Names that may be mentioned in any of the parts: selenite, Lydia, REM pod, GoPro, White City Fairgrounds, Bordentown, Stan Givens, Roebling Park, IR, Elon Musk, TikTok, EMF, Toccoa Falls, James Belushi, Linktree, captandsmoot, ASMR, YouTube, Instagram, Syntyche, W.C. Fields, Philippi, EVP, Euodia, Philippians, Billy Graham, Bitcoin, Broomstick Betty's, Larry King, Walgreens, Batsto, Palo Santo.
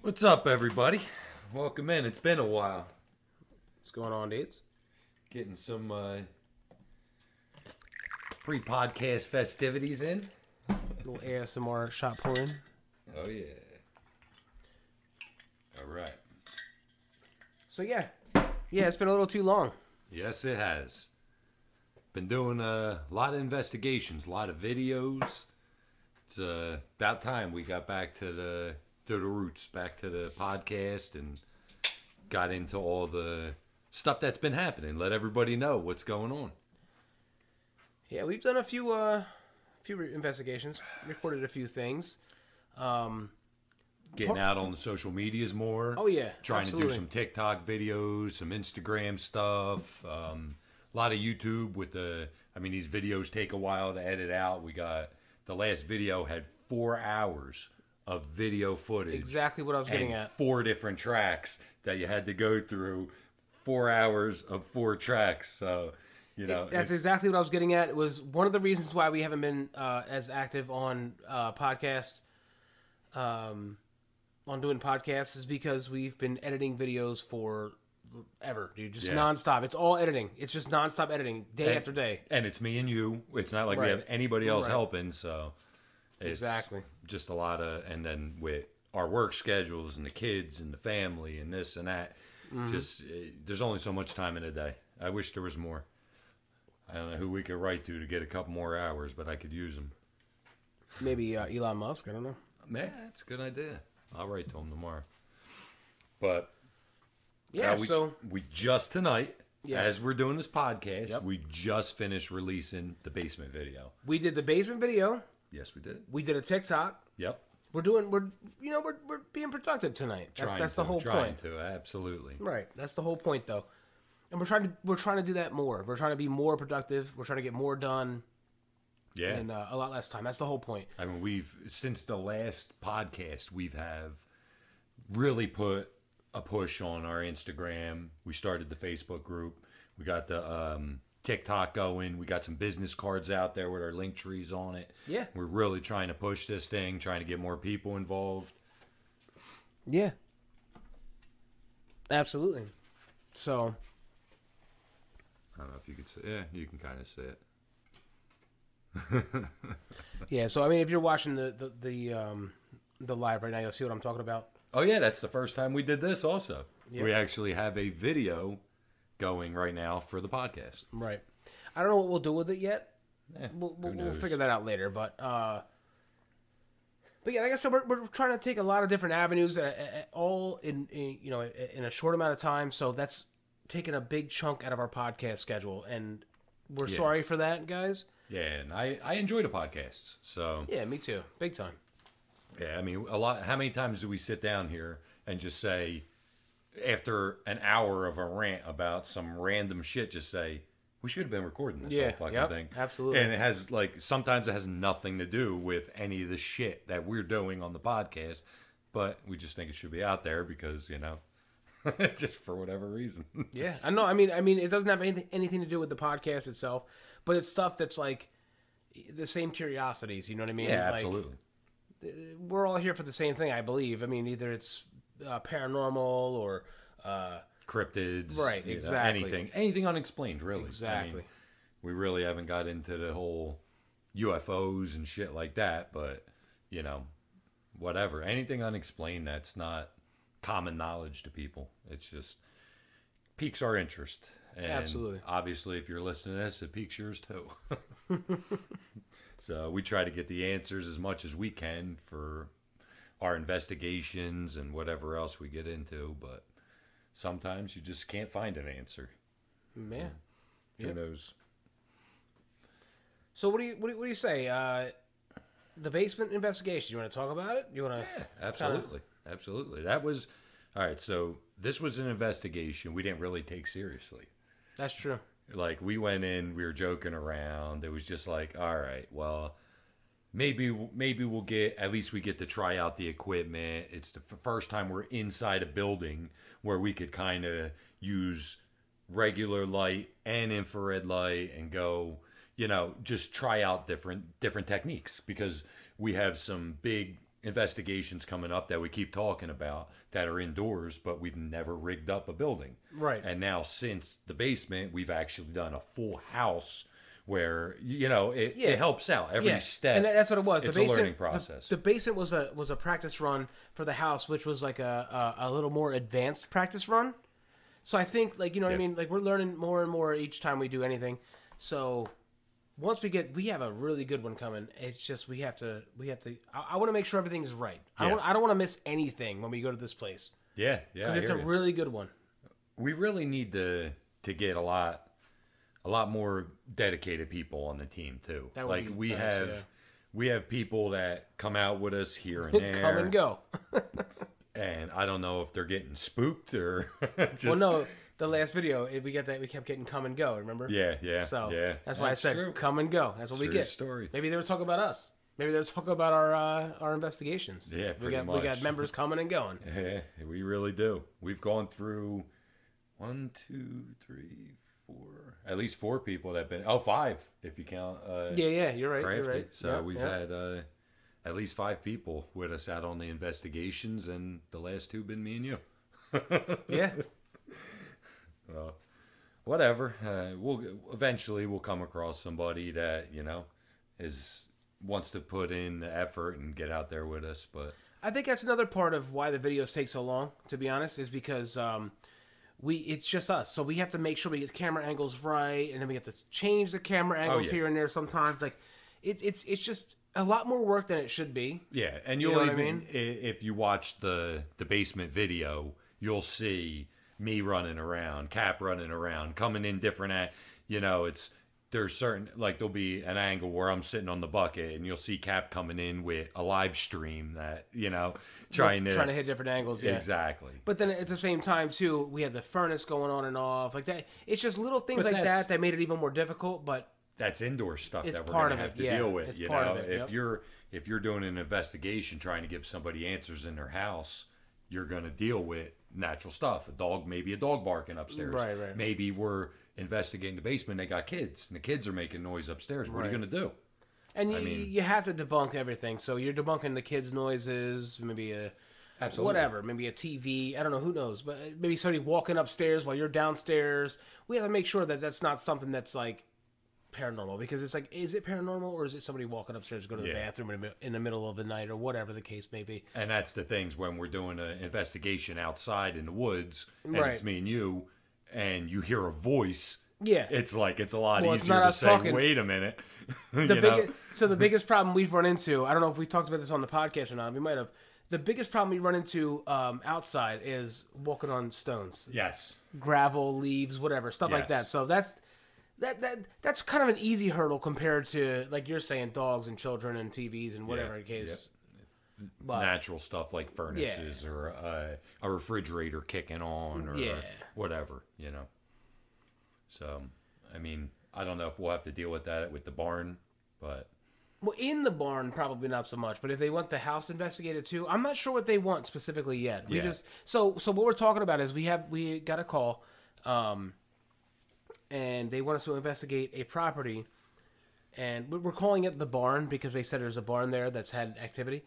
What's up, everybody? Welcome in. It's been a while. What's going on, dudes? Getting some pre-podcast festivities in. A little ASMR shot pouring. Oh, yeah. All right. So, yeah, it's been a little too long. Yes, it has. Been doing a lot of investigations, a lot of videos. It's about time we got back to the roots, back to the podcast, and got into all the stuff that's been happening. Let everybody know what's going on. Yeah, we've done a few investigations, recorded a few things. Getting out on the social medias more. Oh yeah, trying absolutely. To do some TikTok videos, some Instagram stuff, a lot of YouTube with the. I mean, these videos take a while to edit out. We got the last video had 4 hours. Of video footage. Exactly what I was getting at. 4 different tracks that you had to go through. 4 hours of 4 tracks. So, you know. That's exactly what I was getting at. It was one of the reasons why we haven't been as active on podcasts, on doing podcasts, is because we've been editing videos for ever, dude. Just nonstop. It's all editing. It's just nonstop editing, day after day. And it's me and you. It's not like we have anybody else helping, so. It's exactly. Just a lot of, and then with our work schedules and the kids and the family and this and that, just there's only so much time in a day. I wish there was more. I don't know who we could write to get a couple more hours, but I could use them. Maybe Elon Musk. I don't know. Man, that's a good idea. I'll write to him tomorrow. But yeah, we just tonight. Yes. As we're doing this podcast, we just finished releasing the basement video. We did the basement video. Yes, we did. We did a TikTok. Yep. We're being productive tonight. That's the whole point. Trying to, absolutely. Right. That's the whole point, though. And we're trying to do that more. We're trying to be more productive. We're trying to get more done. Yeah. And a lot less time. That's the whole point. I mean, we've since the last podcast, we've have really put a push on our Instagram. We started the Facebook group. We got the TikTok going. We got some business cards out there with our link trees on it. Yeah. We're really trying to push this thing, trying to get more people involved. Yeah. Absolutely. So. I don't know if you could see. Yeah, you can kind of see it. Yeah, so I mean, if you're watching the live right now, you'll see what I'm talking about. Oh yeah, that's the first time we did this also. Yeah. We actually have a video going right now for the podcast. Right. I don't know what we'll do with it yet. Eh, we'll figure that out later. But yeah, like I said, we're trying to take a lot of different avenues, all in a short amount of time. So that's taking a big chunk out of our podcast schedule, and we're sorry for that, guys. Yeah, and I enjoy the podcasts. So yeah, me too, big time. Yeah, I mean, a lot. How many times do we sit down here and just say? After an hour of a rant about some random shit, just say, we should have been recording this whole fucking thing. Absolutely. And it has, like, sometimes it has nothing to do with any of the shit that we're doing on the podcast, but we just think it should be out there because, you know, just for whatever reason. Yeah. I know. I mean, it doesn't have anything to do with the podcast itself, but it's stuff that's, like, the same curiosities, you know what I mean? Yeah, absolutely. Like, we're all here for the same thing, I believe. I mean, either it's paranormal or cryptids, right? Exactly. Anything unexplained, really. Exactly. I mean, we really haven't got into the whole UFOs and shit like that, but you know, whatever. Anything unexplained that's not common knowledge to people, it's just piques our interest. And absolutely. Obviously, if you're listening to this, it piques yours too. So we try to get the answers as much as we can for our investigations and whatever else we get into, but sometimes you just can't find an answer. Man, who knows? So what do you say? The basement investigation. You want to talk about it? You want to? Yeah, absolutely, absolutely. That was all right. So this was an investigation we didn't really take seriously. That's true. Like we went in, we were joking around. It was just like, all right, well. Maybe we'll get, at least we get to try out the equipment. It's the first time we're inside a building where we could kind of use regular light and infrared light and go, you know, just try out different techniques because we have some big investigations coming up that we keep talking about that are indoors, but we've never rigged up a building. Right. And now since the basement, we've actually done a full house where, you know, it helps out every step. And that's what it was. It's the basement, a learning process. The basement was a practice run for the house, which was like a little more advanced practice run. So I think, like, you know what I mean? Like, we're learning more and more each time we do anything. So once we have a really good one coming. It's just we have to. I want to make sure everything's right. Yeah. I don't want to miss anything when we go to this place. Yeah, yeah. Because it's a really good one. We really need to get a lot more dedicated people on the team too. That would like be we nice, have yeah. we have people that come out with us here and there. Come and go. And I don't know if they're getting spooked or just... Well, no, the last video, we kept getting come and go, remember? Yeah, yeah, so yeah. That's why I said true. Come and go. That's what true we get. Story. Maybe they were talking about us. Maybe they were talking about our investigations. Yeah, pretty much. We got members coming and going. Yeah, we really do. We've gone through 1, 2, 3, 4... At least 4 people that have been... Oh, 5, if you count... yeah, you're right, Crafty. You're right. So yep, we've had... at least 5 people with us out on the investigations, and the last 2 been me and you. Yeah. Well, whatever. We'll eventually come across somebody that, you know, wants to put in the effort and get out there with us. But I think that's another part of why the videos take so long, to be honest, is because it's just us. So we have to make sure we get the camera angles right, and then we have to change the camera angles here and there sometimes. Like it's just a lot more work than it should be. Yeah, and you'll if you watch the basement video, you'll see me running around, Cap running around, coming in different at, you know, there's certain, like, there'll be an angle where I'm sitting on the bucket and you'll see Cap coming in with a live stream that, you know, trying to hit different angles. Yeah, exactly. But then at the same time too, we had the furnace going on and off like that. It's just little things like that made it even more difficult, but that's indoor stuff that we're going to have to deal with. You know, if you're doing an investigation trying to give somebody answers in their house, you're going to deal with natural stuff. Maybe a dog barking upstairs. Right. Maybe we're investigating the basement. They got kids, and the kids are making noise upstairs. What are you going to do? And you have to debunk everything. So you're debunking the kids' noises. Maybe a whatever. Maybe a TV. I don't know. Who knows? But maybe somebody walking upstairs while you're downstairs. We have to make sure that that's not something that's like paranormal, because it's like, is it paranormal or is it somebody walking upstairs to go to the bathroom in the middle of the night or whatever the case may be? And that's the things when we're doing an investigation outside in the woods and it's me and you and you hear a voice. Yeah. It's like, it's a lot easier to say, talking. Wait a minute. So the biggest problem we've run into, I don't know if we talked about this on the podcast or not, we might have. The biggest problem we run into outside is walking on stones. Yes. Gravel, leaves, whatever, stuff like that. So that's kind of an easy hurdle compared to, like you're saying, dogs and children and TVs and whatever the case. Yep. But natural stuff like furnaces or a refrigerator kicking on or whatever, you know. So, I mean, I don't know if we'll have to deal with that with the barn, but... Well, in the barn, probably not so much. But if they want the house investigated too, I'm not sure what they want specifically yet. So what we're talking about is we got a call... and they want us to investigate a property, and we're calling it the barn because they said there's a barn there that's had activity,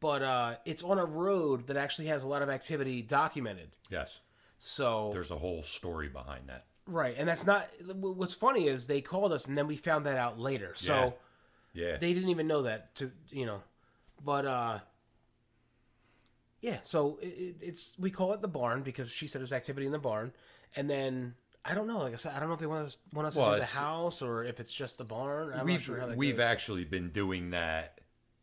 but it's on a road that actually has a lot of activity documented. Yes. So there's a whole story behind that. Right. And that's not, what's funny is they called us and then we found that out later. So they didn't even know that So we call it the barn because she said there's activity in the barn, and then I don't know. Like I said, I don't know if they want us to do the house or if it's just the barn. I'm not sure how that goes. We've actually been doing that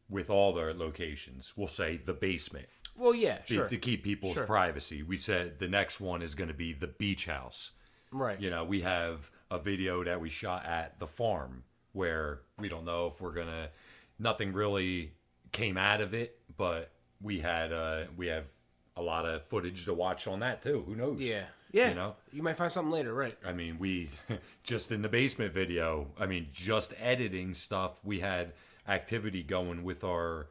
with all their locations. We'll say the basement. Well, yeah, sure. To keep people's privacy. We said the next one is going to be the beach house. Right. You know, we have a video that we shot at the farm where we don't know if we're going to... Nothing really came out of it, but we have a lot of footage to watch on that too. Who knows? Yeah. Yeah, you know? You might find something later, right? I mean, we just in the basement video. I mean, just editing stuff. We had activity going with our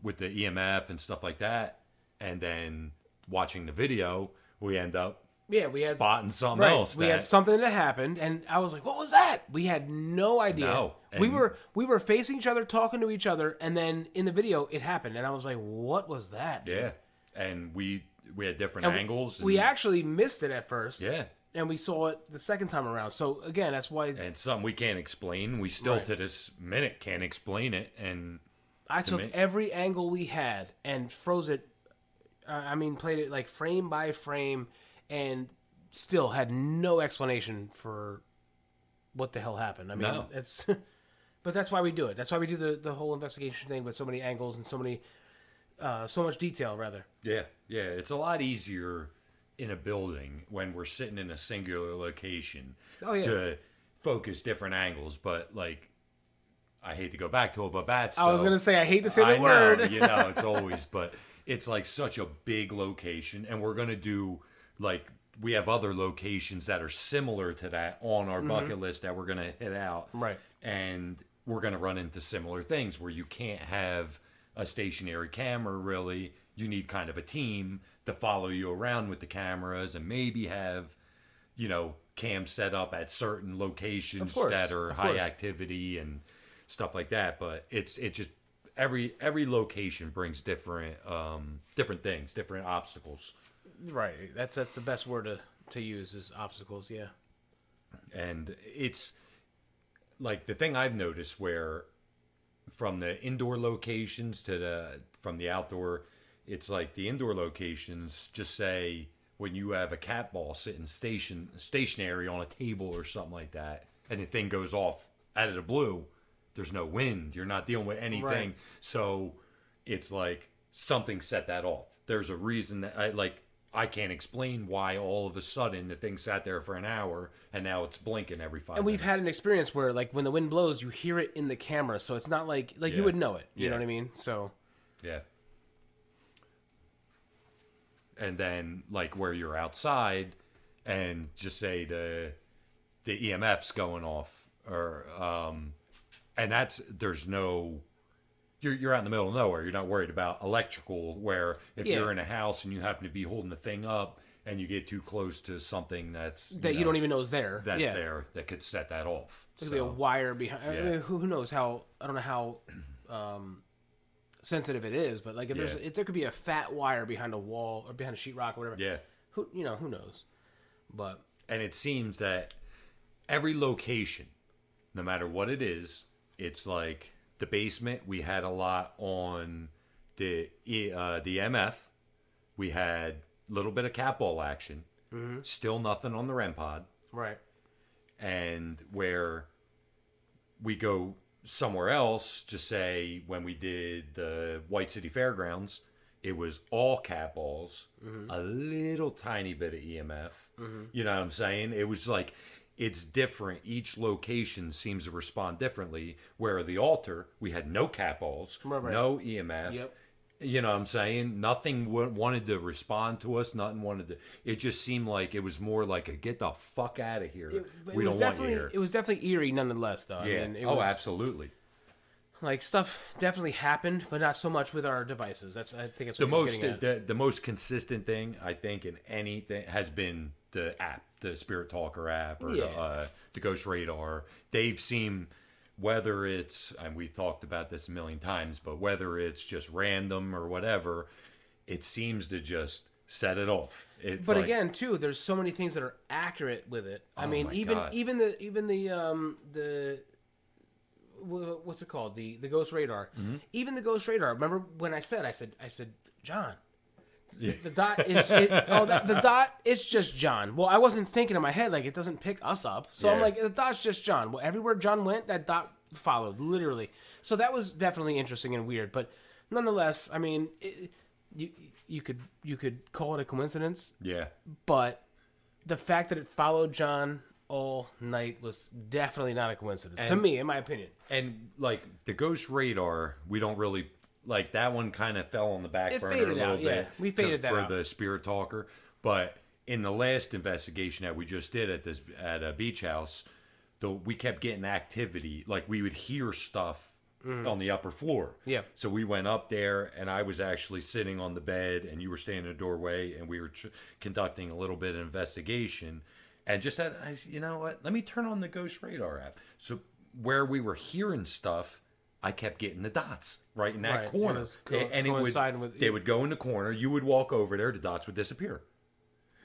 with the EMF and stuff like that, and then watching the video, we end up Yeah, we had spotting something else. We had something that happened, and I was like, "What was that?" We had no idea. No, we were facing each other, talking to each other, and then in the video, it happened, and I was like, "What was that?" Yeah, and we had different angles. We actually missed it at first. Yeah, and we saw it the second time around. So again, that's why. And something we can't explain. We still to this minute can't explain it. And I took every angle we had and froze it. I mean, played it like frame by frame. And still had no explanation for what the hell happened. I mean, it's, but that's why we do it. That's why we do the whole investigation thing with so many angles and so much detail, rather. Yeah, yeah. It's a lot easier in a building when we're sitting in a singular location to focus different angles. But, like, I hate to go back to it, but Batsto. I was going to say, I hate to say the word. I know, you know, it's always, but it's, like, such a big location. And we're going to do... Like, we have other locations that are similar to that on our bucket list that we're going to hit out. Right. And we're going to run into similar things where you can't have a stationary camera, really. You need kind of a team to follow you around with the cameras and maybe have, you know, cams set up at certain locations that are high activity and stuff like that. But it just... Every location brings different different things, different obstacles. Right, that's the best word to use is obstacles, yeah. And it's like the thing I've noticed where from the indoor locations to from the outdoor, it's like the indoor locations just say when you have a cat ball sitting stationary on a table or something like that, and the thing goes off out of the blue, there's no wind, you're not dealing with anything, so it's like something set that off. There's a reason that I can't explain why all of a sudden the thing sat there for an hour and now it's blinking every 5 minutes. And we've had an experience where like when the wind blows, you hear it in the camera. So it's not like you would know it. You know what I mean? So. Yeah. And then like where you're outside and just say the EMF's going off or, and there's no, you're out in the middle of nowhere. You're not worried about electrical where if you're in a house and you happen to be holding the thing up and you get too close to something that you don't even know is there. That's there that could set that off. There could be a wire behind. I mean, who knows how, I don't know how sensitive it is, but like if there's, if there could be a fat wire behind a wall or behind a sheetrock or whatever. Yeah. Who knows? And it seems that every location, no matter what it is, it's like, the basement, we had a lot on the MF. We had a little bit of cat ball action. Mm-hmm. Still nothing on the REM pod. Right. And where we go somewhere else, just say when we did the White City Fairgrounds, it was all cat balls, a little tiny bit of EMF. Mm-hmm. You know what I'm saying? It was like... It's different. Each location seems to respond differently. Where the altar, we had no cat balls, no EMF. Yep. You know what I'm saying? Nothing wanted to respond to us. Nothing wanted to... It just seemed like it was more like a get the fuck out of here. We don't want you here. It was definitely eerie nonetheless, though. Yeah. I mean, it was, absolutely. Like, stuff definitely happened, but not so much with our devices. I think that's what we're getting at. The most consistent thing, I think, in anything has been... the app, the Spirit Talker app, or the Ghost Radar. They've seen whether it's, and we've talked about this a million times, but whether it's just random or whatever, it seems to just set it off. It's but like, again, too, there's so many things that are accurate with it. I mean, even the what's it called? The Ghost Radar. Mm-hmm. Even the Ghost Radar. Remember when I said, John. Yeah. The dot is the dot is just John. Well, I wasn't thinking in my head like it doesn't pick us up, so I'm like the dot's just John. Well, everywhere John went, that dot followed literally. So that was definitely interesting and weird, but nonetheless, I mean, you could call it a coincidence. Yeah. But the fact that it followed John all night was definitely not a coincidence to me, in my opinion. And like the Ghost Radar, we don't really. Like, that one kind of fell on the back burner a little bit. Yeah. We faded that out. For the Spirit Talker. But in the last investigation that we just did at a beach house, we kept getting activity. Like, we would hear stuff mm-hmm. on the upper floor. Yeah. So we went up there, and I was actually sitting on the bed, and you were standing in the doorway, and we were conducting a little bit of investigation, and just said, you know what? Let me turn on the Ghost Radar app. So where we were hearing stuff, I kept getting the dots right in that corner. They would go in the corner. You would walk over there. The dots would disappear.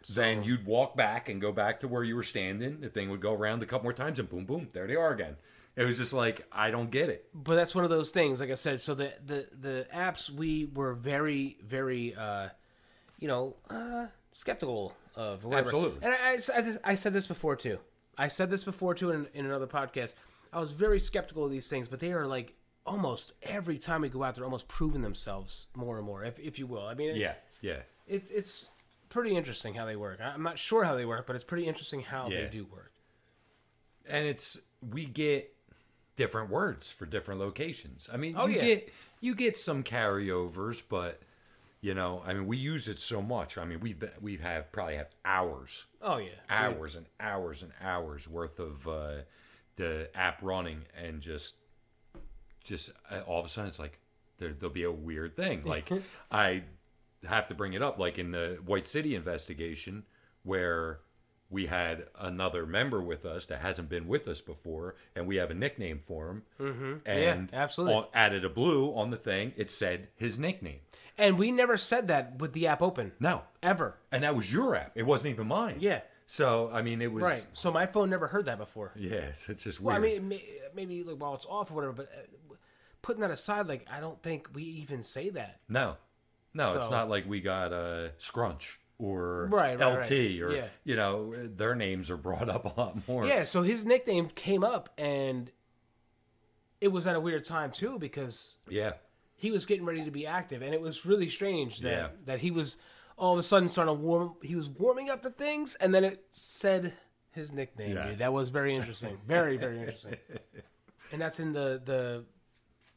So, then you'd walk back and go back to where you were standing. The thing would go around a couple more times and boom, boom, there they are again. It was just like, I don't get it. But that's one of those things, like I said. So the apps, we were very, very, skeptical of. Whatever. Absolutely. And I said this before, too. I said this before, too, in another podcast. I was very skeptical of these things, but they are like almost every time we go out, they're almost proving themselves more and more, if you will. I mean, yeah. It's pretty interesting how they work. I'm not sure how they work, but it's pretty interesting how they do work. And we get different words for different locations. I mean, you get some carryovers, but we use it so much. I mean, we probably have hours. Oh yeah, hours and hours and hours worth of. The app running, and just all of a sudden it's like there'll be a weird thing. Like I have to bring it up, like in the White City investigation where we had another member with us that hasn't been with us before, and we have a nickname for him. Mm-hmm. And absolutely, out of the blue on the thing, it said his nickname, and we never said that with the app open. No, ever. And that was your app. It wasn't even mine. Yeah. So, I mean, it was... Right. So, my phone never heard that before. Yes, it's just weird. Well, I mean, maybe like, while it's off or whatever, but putting that aside, like, I don't think we even say that. No, so, it's not like we got Scrunch or LT or, their names are brought up a lot more. Yeah, so his nickname came up, and it was at a weird time, too, because he was getting ready to be active, and it was really strange that he was... All of a sudden, he was warming up to things, and then it said his nickname. Yes. Dude, that was very interesting, very, very interesting. And that's in the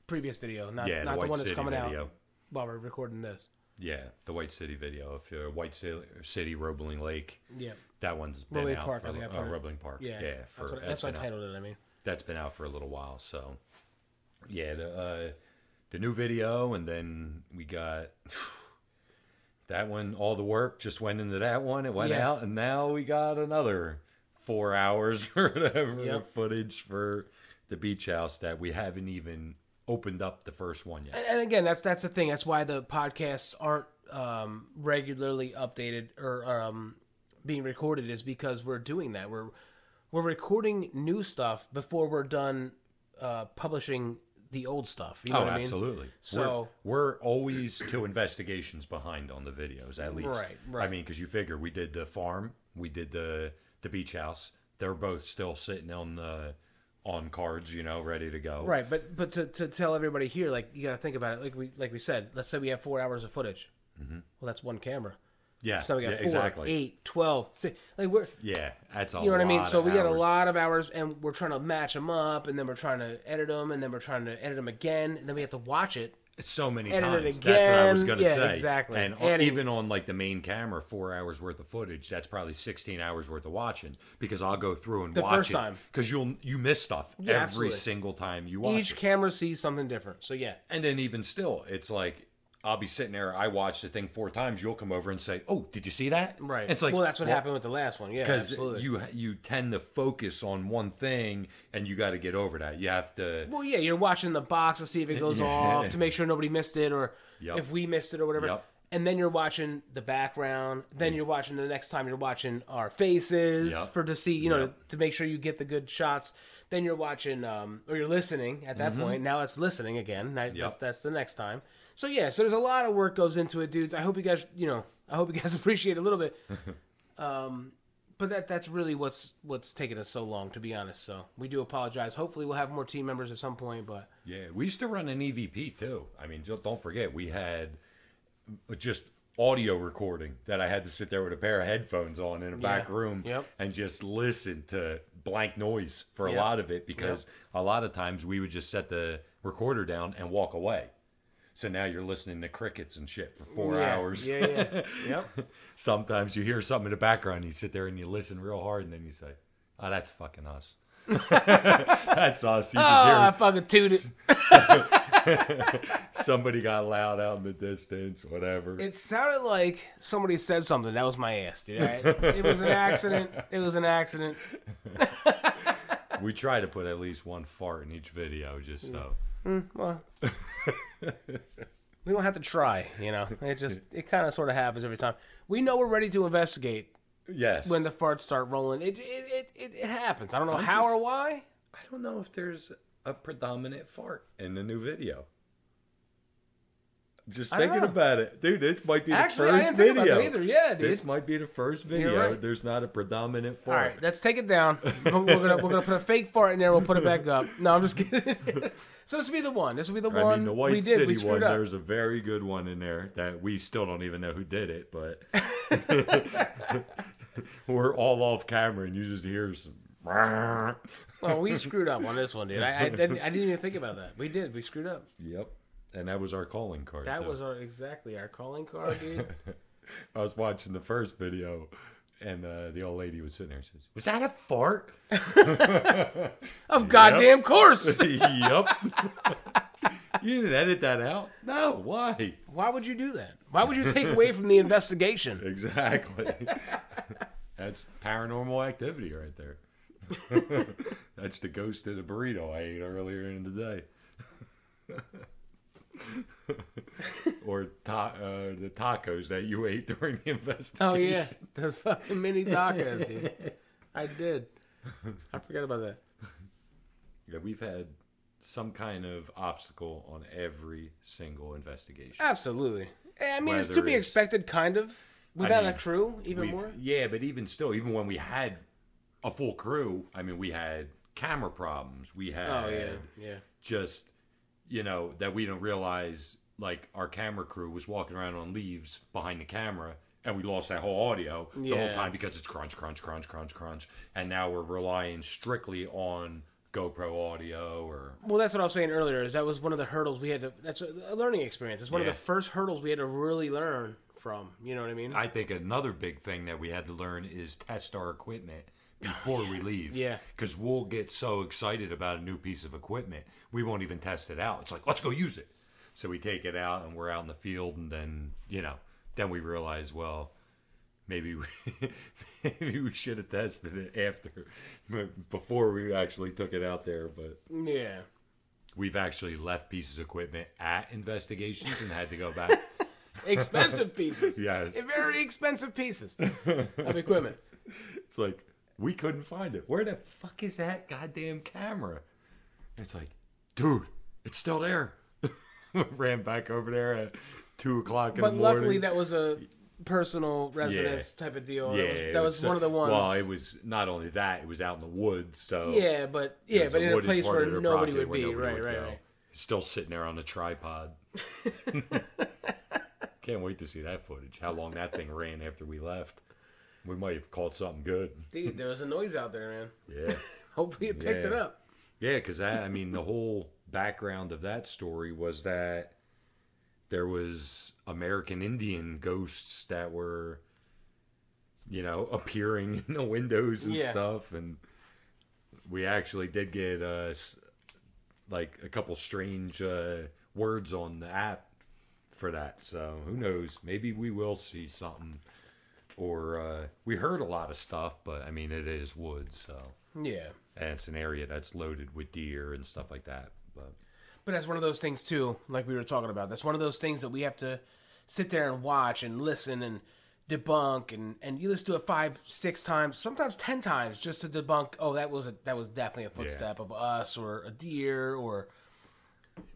previous video, not the one that's coming out while we're recording this. Yeah, the White City video. If you're White City, Roebling Lake, that one's been Roebling out. Park, for Roebling Park. Yeah, that's what I titled it. I mean, that's been out for a little while. So, yeah, the new video, and then we got. That one, all the work just went into that one. It went out, and now we got another 4 hours or whatever of footage for the beach house that we haven't even opened up the first one yet. And again, that's the thing. That's why the podcasts aren't regularly updated or being recorded, is because we're doing that. We're recording new stuff before we're done publishing the old stuff. You know what I mean? Absolutely. So we're always 2 investigations behind on the videos, at least. Right. I mean, because you figure we did the farm, we did the beach house. They're both still sitting on cards, ready to go. Right, but to tell everybody here, like, you got to think about it. Like we said, let's say we have 4 hours of footage. Mm-hmm. Well, that's one camera. Yeah. So we got 4, 8, 12. See, like that's all. You know what I mean? So we got a lot of hours, and we're trying to match them up, and then we're trying to edit them, and then we're trying to edit them again, and then we have to watch it so many times. That's what I was going to say. Exactly. And even on like the main camera, 4 hours worth of footage, that's probably 16 hours worth of watching, because I'll go through and watch it the first time, because you miss stuff every single time you watch. Each camera sees something different. So and then even still, it's like. I'll be sitting there. I watched the thing 4 times. You'll come over and say, "Oh, did you see that?" Right. And it's like, well, that's what happened with the last one. Yeah, because you tend to focus on one thing, and you got to get over that. You have to. Well, yeah, you're watching the box to see if it goes off, to make sure nobody missed it, or if we missed it or whatever. Yep. And then you're watching the background. Then you're watching the next time. You're watching our faces to see, to make sure you get the good shots. Then you're watching or you're listening at that point. Now it's listening again. That's the next time. So so there's a lot of work goes into it, dudes. I hope you guys, appreciate it a little bit. But that's really what's taken us so long, to be honest. So we do apologize. Hopefully, we'll have more team members at some point. But we used to run an EVP too. I mean, don't forget, we had just audio recording that I had to sit there with a pair of headphones on in a back room and just listen to blank noise for a lot of it, because a lot of times we would just set the recorder down and walk away. So now you're listening to crickets and shit for 4 hours. Sometimes you hear something in the background, you sit there and you listen real hard, and then you say, "Oh, that's fucking us." That's awesome. You just hear I fucking tooted it. Somebody got loud out in the distance, whatever. It sounded like somebody said something. That was my ass, dude. It was an accident. It was an accident. We try to put at least one fart in each video, just so. Well, we don't have to try, you know. It kind of sort of happens every time. We know we're ready to investigate. Yes. When the farts start rolling, it happens. I don't know how or why. I don't know if there's a predominant fart in the new video. Just thinking about it, dude. This might be the first video. Actually, I didn't think about it either. Yeah, dude. This might be the first video. Right. There's not a predominant fart. All right, let's take it down. We're gonna put a fake fart in there. We'll put it back up. No, I'm just kidding. So this will be the one. This will be the one. I mean, the White City one. There's a very good one in there that we still don't even know who did it, but we're all off camera, and you just hear some. Well, we screwed up on this one, dude. I didn't even think about that. We did. We screwed up. Yep. And that was our calling card. That was exactly our calling card, dude. I was watching the first video, and the old lady was sitting there and says, "Was that a fart?" Of goddamn course. Yep. You didn't edit that out? No. Why? Why would you do that? Why would you take away from the investigation? Exactly. That's paranormal activity right there. That's the ghost of the burrito I ate earlier in the day. Or the tacos that you ate during the investigation. Oh yeah, those fucking mini tacos, dude. I did. I forgot about that. Yeah, we've had some kind of obstacle on every single investigation. Absolutely. I mean, it's to be expected, kind of. Without a crew, even more. Yeah, but even still, even when we had a full crew, I mean, we had camera problems. We had just. You know, that we don't realize, like, our camera crew was walking around on leaves behind the camera, and we lost that whole audio the whole time because it's crunch, crunch, crunch, crunch, crunch. And now we're relying strictly on GoPro audio or... Well, that's what I was saying earlier, is that was one of the hurdles we had to... That's a learning experience. It's one of the first hurdles we had to really learn from. You know what I mean? I think another big thing that we had to learn is test our equipment before we leave. Yeah. Because we'll get so excited about a new piece of equipment, we won't even test it out. It's like, let's go use it. So we take it out and we're out in the field, and then, you know, then we realize, well, maybe we should have tested it before we actually took it out there. But yeah, we've actually left pieces of equipment at investigations and had to go back. Expensive pieces. Yes. Very expensive pieces of equipment. It's like, we couldn't find it. Where the fuck is that goddamn camera? And it's like, dude, it's still there. Ran back over there at 2 o'clock in the morning. But luckily that was a personal residence type of deal. Yeah, that was one of the ones. Well, it was not only that, it was out in the woods. So but in a place where nobody would be. Right. Still sitting there on the tripod. Can't wait to see that footage. How long that thing ran after we left. We might have called something good. Dude, there was a noise out there, man. Yeah. Hopefully it picked it up. Yeah, because, I mean, the whole background of that story was that there was American Indian ghosts that were, you know, appearing in the windows and stuff. And we actually did get, like, a couple strange words on the app for that. So, who knows? Maybe we will see something. Or we heard a lot of stuff, but I mean, it is woods, so and it's an area that's loaded with deer and stuff like that. But that's one of those things too, like we were talking about. That's one of those things that we have to sit there and watch and listen and debunk, and you listen to it 5, 6 times, sometimes 10 times, just to debunk. Oh, that was definitely a footstep of us or a deer or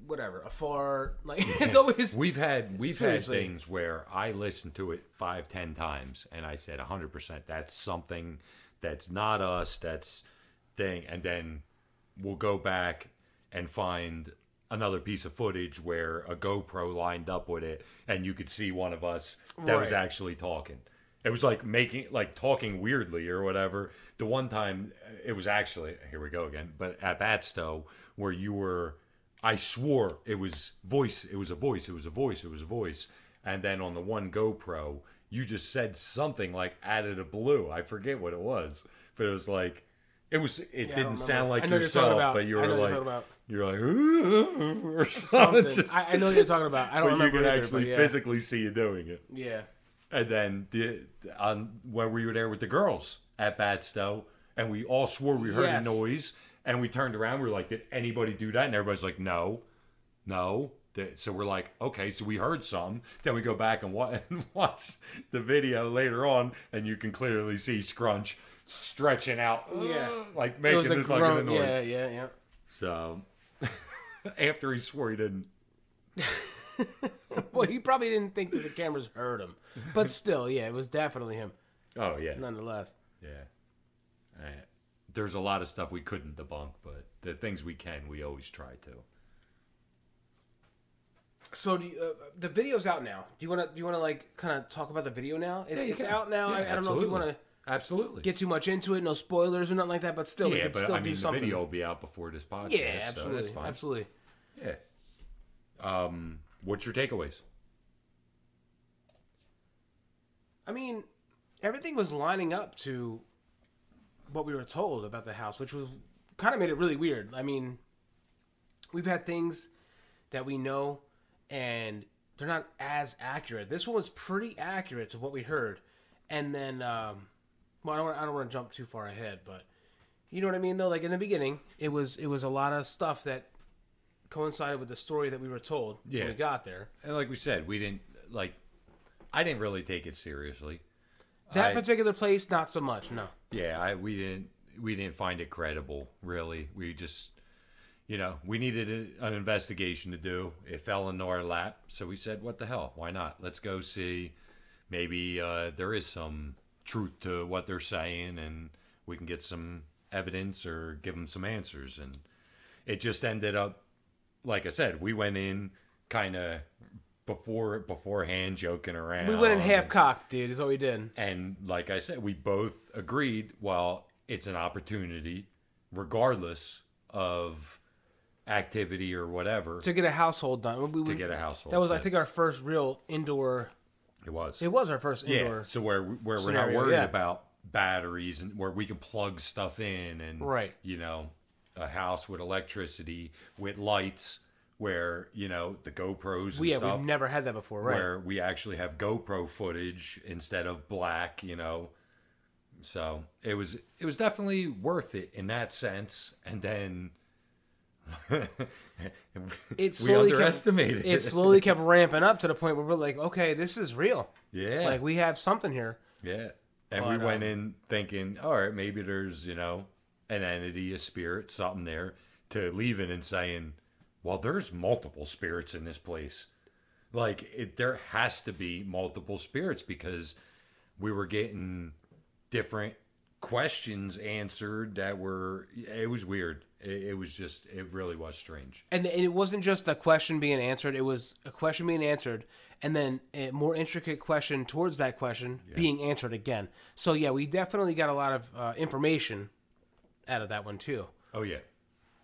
whatever, a fart. Like it's always we've had things where I listened to it 5, 10 times and I said 100% that's something that's not us, that's thing, and then we'll go back and find another piece of footage where a GoPro lined up with it and you could see one of us that was actually talking. It was like talking weirdly or whatever. The one time it was actually, here we go again, but at Batsto where you were. I swore it was voice. It was a voice. It was a voice. It was a voice. And then on the one GoPro, you just said something like out of the blue. I forget what it was, but it was like, It was. It didn't sound like yourself, but you were like, you're like, ooh, or something. I know what you're talking about. I don't remember. But you could actually physically see you doing it. Yeah. And then when we were there with the girls at Batsto, and we all swore we heard a noise, and we turned around. We were like, did anybody do that? And everybody's like, no. So we're like, okay, so we heard some. Then we go back and watch the video later on, and you can clearly see Scrunch stretching out, like making this fucking noise. Yeah. So after he swore he didn't. Well, he probably didn't think that the cameras heard him, but still, it was definitely him. Oh yeah. Nonetheless. Yeah. There's a lot of stuff we couldn't debunk, but the things we can, we always try to. So do you, the video's out now. Do you want to like kind of talk about the video now? It's out now. Yeah, I don't know if you want to get too much into it. No spoilers or nothing like that. But still, yeah. The video will be out before this podcast. Yeah, absolutely, so that's fine. Absolutely. Yeah. What's your takeaways? I mean, everything was lining up to what we were told about the house, which was kind of made it really weird. I mean, we've had things that we know, and they're not as accurate. This one was pretty accurate to what we heard. And then, I don't want to jump too far ahead, but you know what I mean, though? Like, in the beginning, it was a lot of stuff that coincided with the story that we were told when we got there. And like we said, I didn't really take it seriously. That particular place, not so much, no. Yeah, we didn't find it credible, really. We just... You know, we needed an investigation to do. It fell into our lap. So we said, what the hell? Why not? Let's go see. Maybe there is some truth to what they're saying, and we can get some evidence or give them some answers. And it just ended up, like I said, we went in kind of beforehand joking around. We went in half-cocked, dude, is what we did. And like I said, we both agreed, well, it's an opportunity regardless of... activity or whatever to get a household done. That was, I think, our first real indoor. It was our first indoor. Yeah. So where we're not worried about batteries and where we can plug stuff in and you know, a house with electricity with lights where you know the GoPros. And stuff, we've never had that before. Right. Where we actually have GoPro footage instead of black. You know, so it was definitely worth it in that sense. And then. It slowly kept ramping up to the point where we're like, okay, this is real. Yeah. Like, we have something here. Yeah. And we went in thinking, all right, maybe there's, you know, an entity, a spirit, something there, to leaving and saying, well, there's multiple spirits in this place. Like, there has to be multiple spirits because we were getting different questions answered that were, it was weird. It was just, it really was strange. And it wasn't just a question being answered. It was a question being answered and then a more intricate question towards that question being answered again. So, yeah, we definitely got a lot of information out of that one, too. Oh, yeah.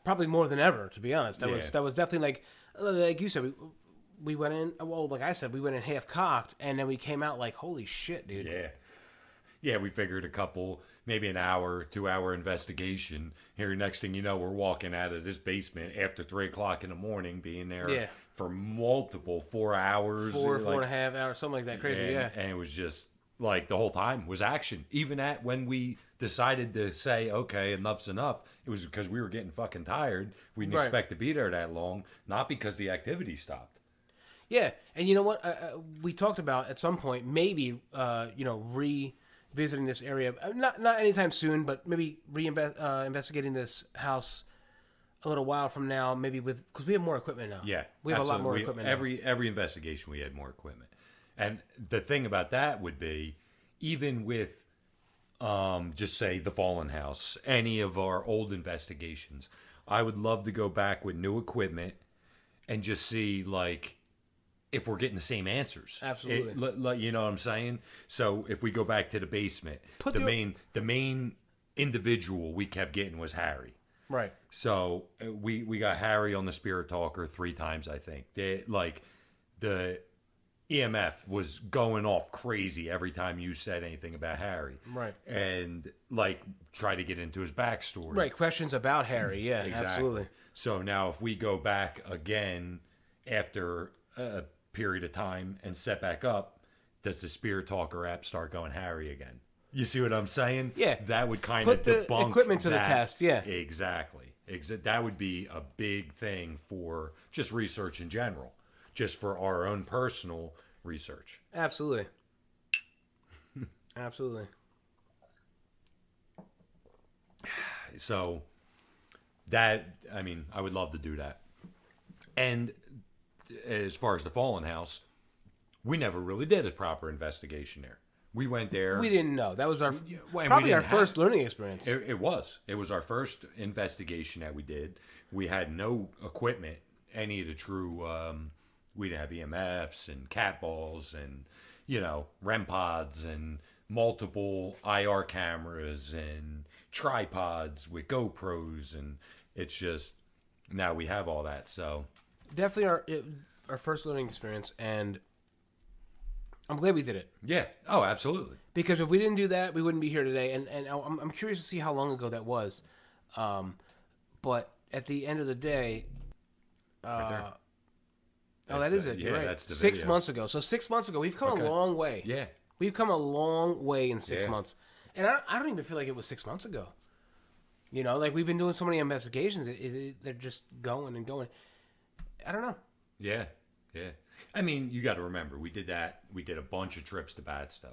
Probably more than ever, to be honest. That was definitely like you said, we went in, well, like I said, we went in half-cocked and then we came out like, holy shit, dude. Yeah. Yeah, we figured a couple, maybe an hour, 2 hour investigation. Here, next thing you know, we're walking out of this basement after 3 o'clock in the morning, being there for multiple 4 hours. Four and a half hours, something like that. Crazy, And it was just like the whole time was action. Even at when we decided to say, okay, enough's enough, it was because we were getting fucking tired. We didn't expect to be there that long, not because the activity stopped. Yeah, and you know what? We talked about at some point, maybe, visiting this area, not anytime soon, but maybe investigating this house a little while from now, maybe because we have more equipment now. Yeah, we have a lot more equipment. Every investigation, we had more equipment, and the thing about that would be, even with, just say the Fallen House, any of our old investigations, I would love to go back with new equipment and just see like. If we're getting the same answers. Absolutely. You know what I'm saying? So if we go back to the basement, the main individual we kept getting was Harry. Right. So we got Harry on the Spirit Talker 3 times, I think. They, like, the EMF was going off crazy every time you said anything about Harry. Right. And, like, try to get into his backstory. Right, questions about Harry, yeah, exactly. Absolutely. So now if we go back again after a period of time and set back up, does the Spirit Talker app start going Harry again? You see what I'm saying? Yeah. That would kind of debunk the equipment to the test, yeah. Exactly. That would be a big thing for just research in general. Just for our own personal research. Absolutely. Absolutely. So that, I mean, I would love to do that. And as far as the Fallen House, we never really did a proper investigation there. We went there. We didn't know. That was our probably our first learning experience. It was. It was our first investigation that we did. We had no equipment, any of the true... We'd have EMFs and cat balls and, you know, REM pods and multiple IR cameras and tripods with GoPros. And it's just, now we have all that, so. Definitely our first learning experience, and I'm glad we did it. Yeah. Oh, absolutely. Because if we didn't do that, we wouldn't be here today. And I'm curious to see how long ago that was. But at the end of the day... right there. Oh, that is it. Yeah, right. That's the 6 months ago. So 6 months ago, we've come a long way. Yeah, we've come a long way in 6 months, and I don't even feel like it was 6 months ago. You know, like we've been doing so many investigations, they're just going and going. I don't know. Yeah, yeah. I mean, you got to remember, we did that. We did a bunch of trips to Batsto.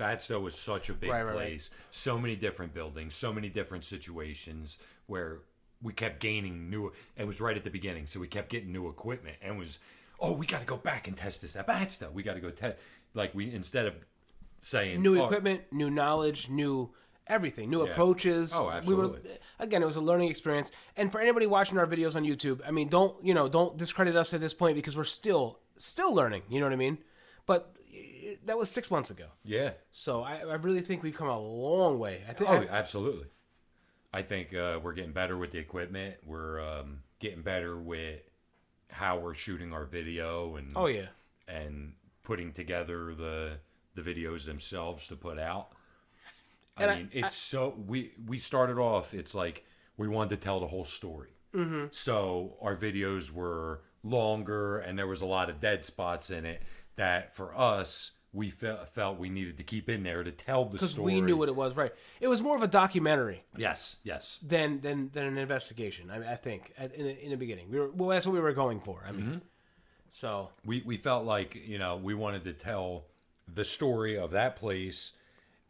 Batsto was such a big place. Right. So many different buildings, so many different situations where we kept gaining new. It was right at the beginning, so we kept getting new equipment, and was. Oh, we got to go back and test this at Batsto. We got to go test. Like, we, instead of saying... New equipment, new knowledge, new everything, new approaches. Oh, absolutely. We were, again, it was a learning experience. And for anybody watching our videos on YouTube, I mean, don't discredit us at this point because we're still learning. You know what I mean? But that was 6 months ago. Yeah. So I really think we've come a long way. Absolutely. I think we're getting better with the equipment. We're getting better with... how we're shooting our video and and putting together the videos themselves to put out. We started off, it's like we wanted to tell the whole story. Mm-hmm. So our videos were longer and there was a lot of dead spots in it that for us we felt we needed to keep in there to tell the story. Because we knew what it was, right? It was more of a documentary. Yes, yes. Than an investigation. I think in the beginning, that's what we were going for. I mean, so we felt like, you know, we wanted to tell the story of that place,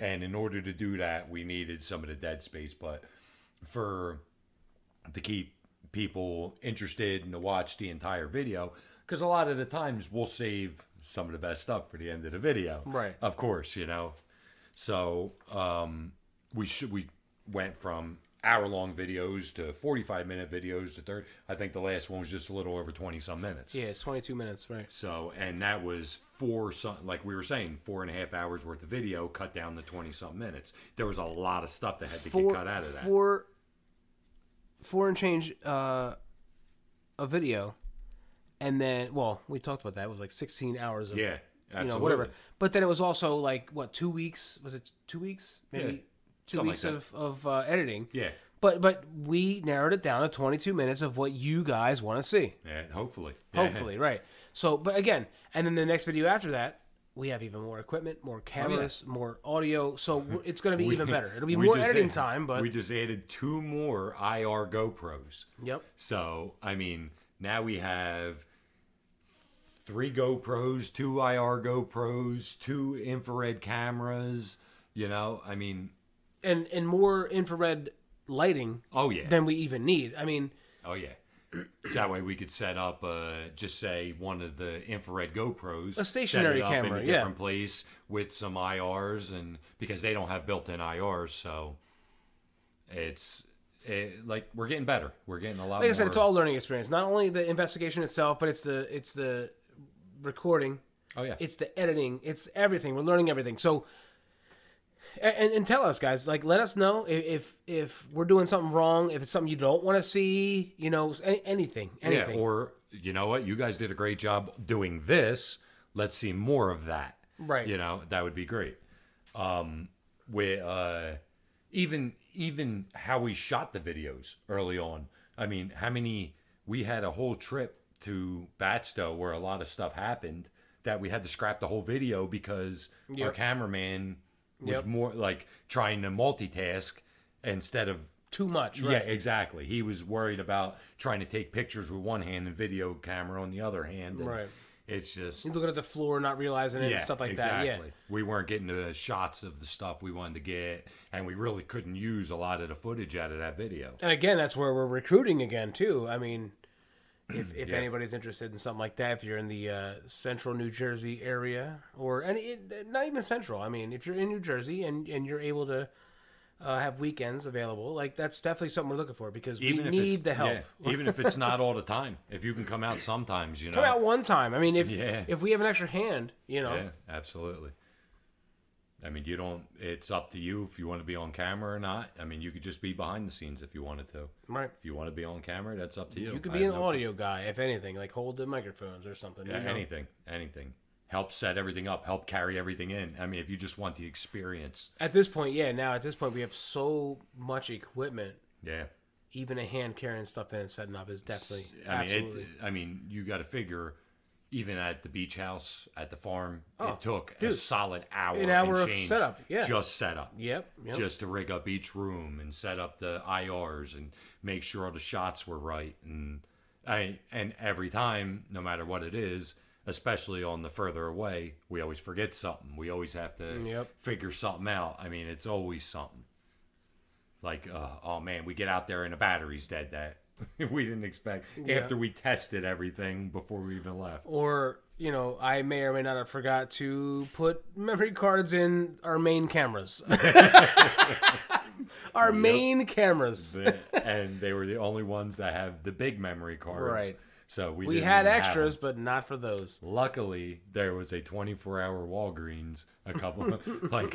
and in order to do that, we needed some of the dead space. But to keep people interested and to watch the entire video, because a lot of the times we'll save some of the best stuff for the end of the video. Right. Of course, you know. So we went from hour-long videos to 45-minute videos to 30. I think the last one was just a little over 20-some minutes. Yeah, it's 22 minutes, right. So, and that was 4.5 hours worth of video cut down to 20-some minutes. There was a lot of stuff that had to get cut out of that. Four and change a video. And then, well, we talked about that. It was like 16 hours of, absolutely. You know, whatever. But then it was also like, what, 2 weeks? Was it 2 weeks? Maybe 2 weeks like of editing. Yeah. But we narrowed it down to 22 minutes of what you guys want to see. Yeah, hopefully. Hopefully, right. So, but again, and then the next video after that, we have even more equipment, more cameras, more audio. So it's going to be even better. It'll be more editing time. But we just added 2 more IR GoPros. Yep. So, I mean, now we have... 3 GoPros, 2 IR GoPros, 2 infrared cameras, you know, I mean. And more infrared lighting than we even need. I mean. Oh, yeah. That way we could set up, just say, one of the infrared GoPros. A stationary camera, in a different place with some IRs, and because they don't have built-in IRs, so it's... like we're getting better. We're getting a lot. Like I said, it's all learning experience. Not only the investigation itself, but it's the recording. Oh yeah. It's the editing. It's everything. We're learning everything. So, and tell us, guys. Like, let us know if we're doing something wrong. If it's something you don't want to see, you know, anything. Yeah. Or you know what, you guys did a great job doing this. let's see more of that. Right. You know, that would be great. Even how we shot the videos early on. I mean, how many, we had a whole trip to Batsto where a lot of stuff happened that we had to scrap the whole video because our cameraman was more like trying to multitask instead of too much. Right? Yeah, exactly. He was worried about trying to take pictures with one hand and video camera on the other hand. And right. It's just... You're looking at the floor, not realizing it and stuff like that. Yeah, exactly. We weren't getting the shots of the stuff we wanted to get, and we really couldn't use a lot of the footage out of that video. And again, that's where we're recruiting again, too. I mean, if anybody's interested in something like that, if you're in the central New Jersey area, or any, not even central. I mean, if you're in New Jersey and you're able to have weekends available, like that's definitely something we're looking for because we need the help. Yeah, even if it's not all the time. If you can come out sometimes, you know. Come out one time. I mean, if we have an extra hand, you know. Yeah, absolutely. I mean, you don't, it's up to you if you want to be on camera or not. I mean, you could just be behind the scenes if you wanted to. Right. If you want to be on camera, that's up to you. You could be an audio guy, if anything, like hold the microphones or something. Yeah, you know? Anything. Help set everything up, help carry everything in. I mean, if you just want the experience. At this point, yeah. Now, at this point, we have so much equipment. Yeah. Even a hand carrying stuff in and setting up is definitely, I mean, you got to figure... Even at the beach house, at the farm, it took a solid hour and change of setup. Yeah. Just setup. Yep. Just to rig up each room and set up the IRs and make sure all the shots were right. And every time, no matter what it is, especially on the further away, we always forget something. We always have to figure something out. I mean, it's always something. Like, oh man, we get out there and the battery's dead that. We didn't expect after we tested everything before we even left. Or, you know, I may or may not have forgot to put memory cards in our main cameras. Our main cameras. And they were the only ones that have the big memory cards. Right. So we had extras, but not for those. Luckily, there was a 24-hour Walgreens a couple, like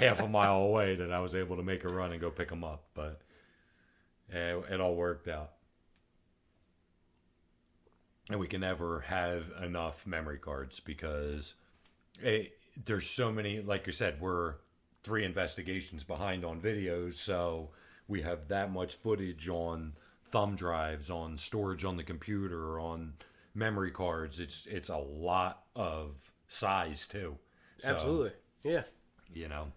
half a mile away that I was able to make a run and go pick them up. But it all worked out. And we can never have enough memory cards because there's so many, like you said, we're 3 investigations behind on videos, so we have that much footage on thumb drives, on storage on the computer, on memory cards. It's a lot of size, too. So, absolutely. Yeah. You know,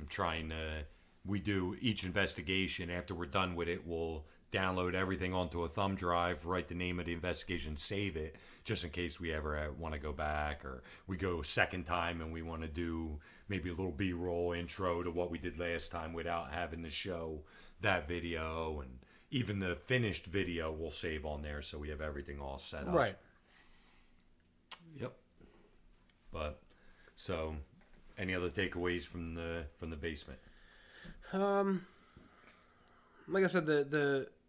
I'm trying to... We do each investigation. After we're done with it, we'll download everything onto a thumb drive, write the name of the investigation, save it, just in case we ever want to go back or we go a second time and we want to do maybe a little B-roll intro to what we did last time without having to show that video. And even the finished video we'll save on there so we have everything all set up. Right. Yep. But, so, any other takeaways from the basement? Like I said,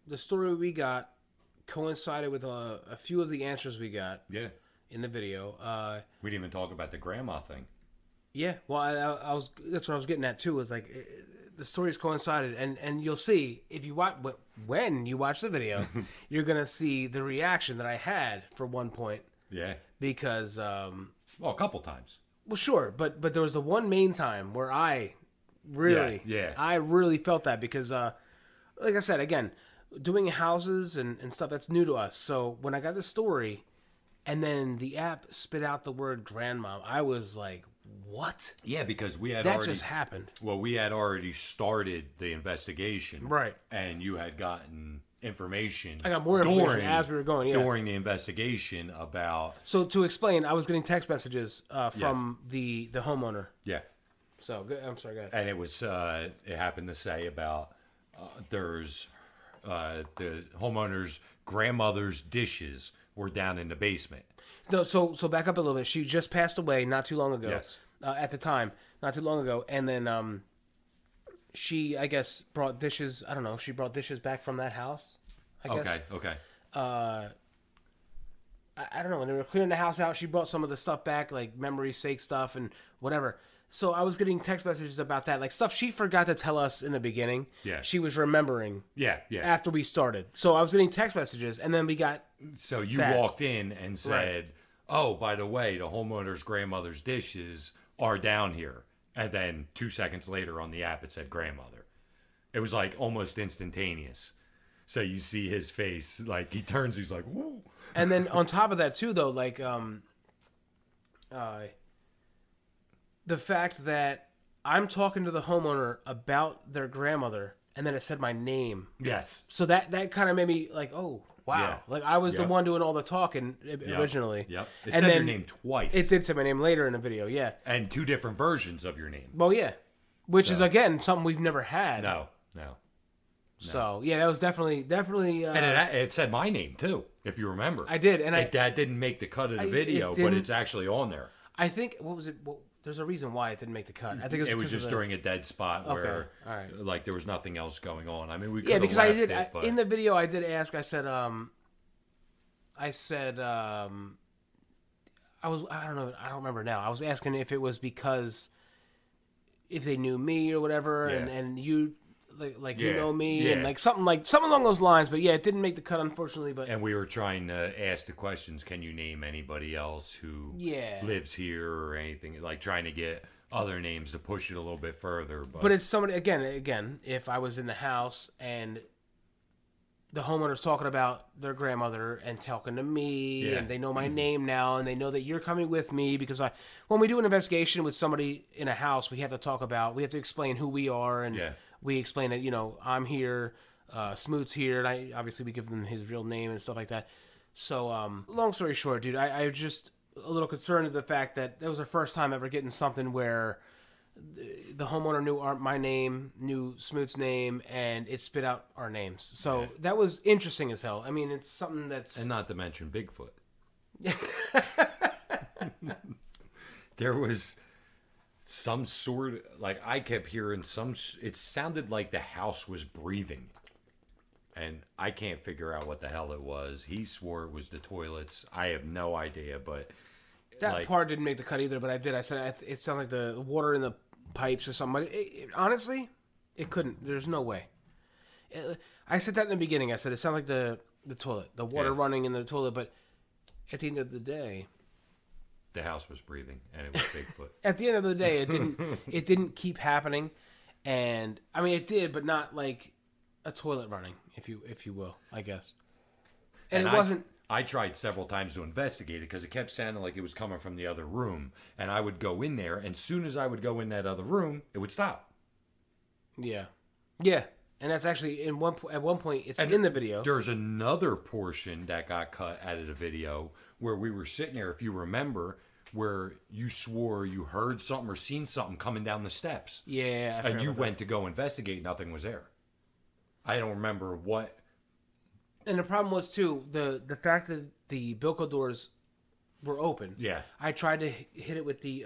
the story we got coincided with a few of the answers we got. Yeah. In the video, we didn't even talk about the grandma thing. Yeah, well, I was, that's what I was getting at too. Is like the stories coincided, and you'll see if you watch when you watch the video, you're gonna see the reaction that I had for one point. Yeah. Because well, a couple times. Well, sure, but there was the one main time where I. Really, yeah, I really felt that because, like I said, again, doing houses and stuff, that's new to us. So when I got the story and then the app spit out the word grandma, I was like, what? Yeah, because we had already... That just happened. Well, we had already started the investigation. Right. And you had gotten information. I got more information as we were going, during the investigation about... So to explain, I was getting text messages from the homeowner. Yeah. So, I'm sorry, go ahead. And it was, it happened to say about there's the homeowner's grandmother's dishes were down in the basement. No, so back up a little bit. She just passed away not too long ago. Yes. At the time, not too long ago. And then she, I guess, brought dishes. I don't know. She brought dishes back from that house, I guess. Okay. I don't know. When they were clearing the house out, she brought some of the stuff back, like memory sake stuff and whatever. So I was getting text messages about that, like stuff she forgot to tell us in the beginning. Yeah. She was remembering. Yeah. After we started. So I was getting text messages, and then we got... So you walked in and said, oh, by the way, the homeowner's grandmother's dishes are down here. And then 2 seconds later on the app, it said grandmother. It was like almost instantaneous. So you see his face, like he turns, he's like, whoa. And then on top of that too, though, like the fact that I'm talking to the homeowner about their grandmother, and then it said my name. Yes. So that kind of made me like, oh, wow. Yeah. Like I was the one doing all the talking originally. Yep. It said your name twice. It did say my name later in the video, yeah. And two different versions of your name. Well, yeah. Which is, again, something we've never had. No. So, yeah, that was definitely... and it said my name, too, if you remember. I did, and that didn't make the cut of the video, but it's actually on there. I think... What was it? Well, there's a reason why it didn't make the cut. I think it was just during a dead spot where, like, there was nothing else going on. I mean, we could have left it, but... In the video, I did ask, I said, I don't know, I don't remember now. I was asking if it was because... If they knew me or whatever, and you... Like you know me, and like something along those lines. But yeah, it didn't make the cut, unfortunately. But and we were trying to ask the questions: can you name anybody else who lives here or anything? Like trying to get other names to push it a little bit further. But it's somebody again. If I was in the house and the homeowner's talking about their grandmother and talking to me, and they know my name now, and they know that you're coming with me because when we do an investigation with somebody in a house, we have to explain who we are and. Yeah. We explain that, I'm here, Smoot's here, and obviously we give them his real name and stuff like that. So, long story short, dude, I was just a little concerned at the fact that that was the first time ever getting something where the homeowner knew my name, knew Smoot's name, and it spit out our names. So that was interesting as hell. I mean, it's something that's... And not to mention Bigfoot. There was... Some sort of, like I kept hearing it sounded like the house was breathing. And I can't figure out what the hell it was. He swore it was the toilets. I have no idea, but. That part didn't make the cut either, but I did. I said it sounded like the water in the pipes or something. Honestly, it couldn't. There's no way. I said that in the beginning. I said it sounded like the toilet, the water running in the toilet, but at the end of the day. The house was breathing, and it was Bigfoot. At the end of the day, it didn't. It didn't keep happening, and I mean, it did, but not like a toilet running, if you will, I guess. And it wasn't. I tried several times to investigate it because it kept sounding like it was coming from the other room, and I would go in there, and as soon as I would go in that other room, it would stop. Yeah, and that's actually at one point it's in the video. There's another portion that got cut out of the video. Where we were sitting there, if you remember, where you swore you heard something or seen something coming down the steps. Yeah. And you went to go investigate. Nothing was there. I don't remember what. And the problem was, too, the fact that the Bilco doors were open. Yeah. I tried to hit it with the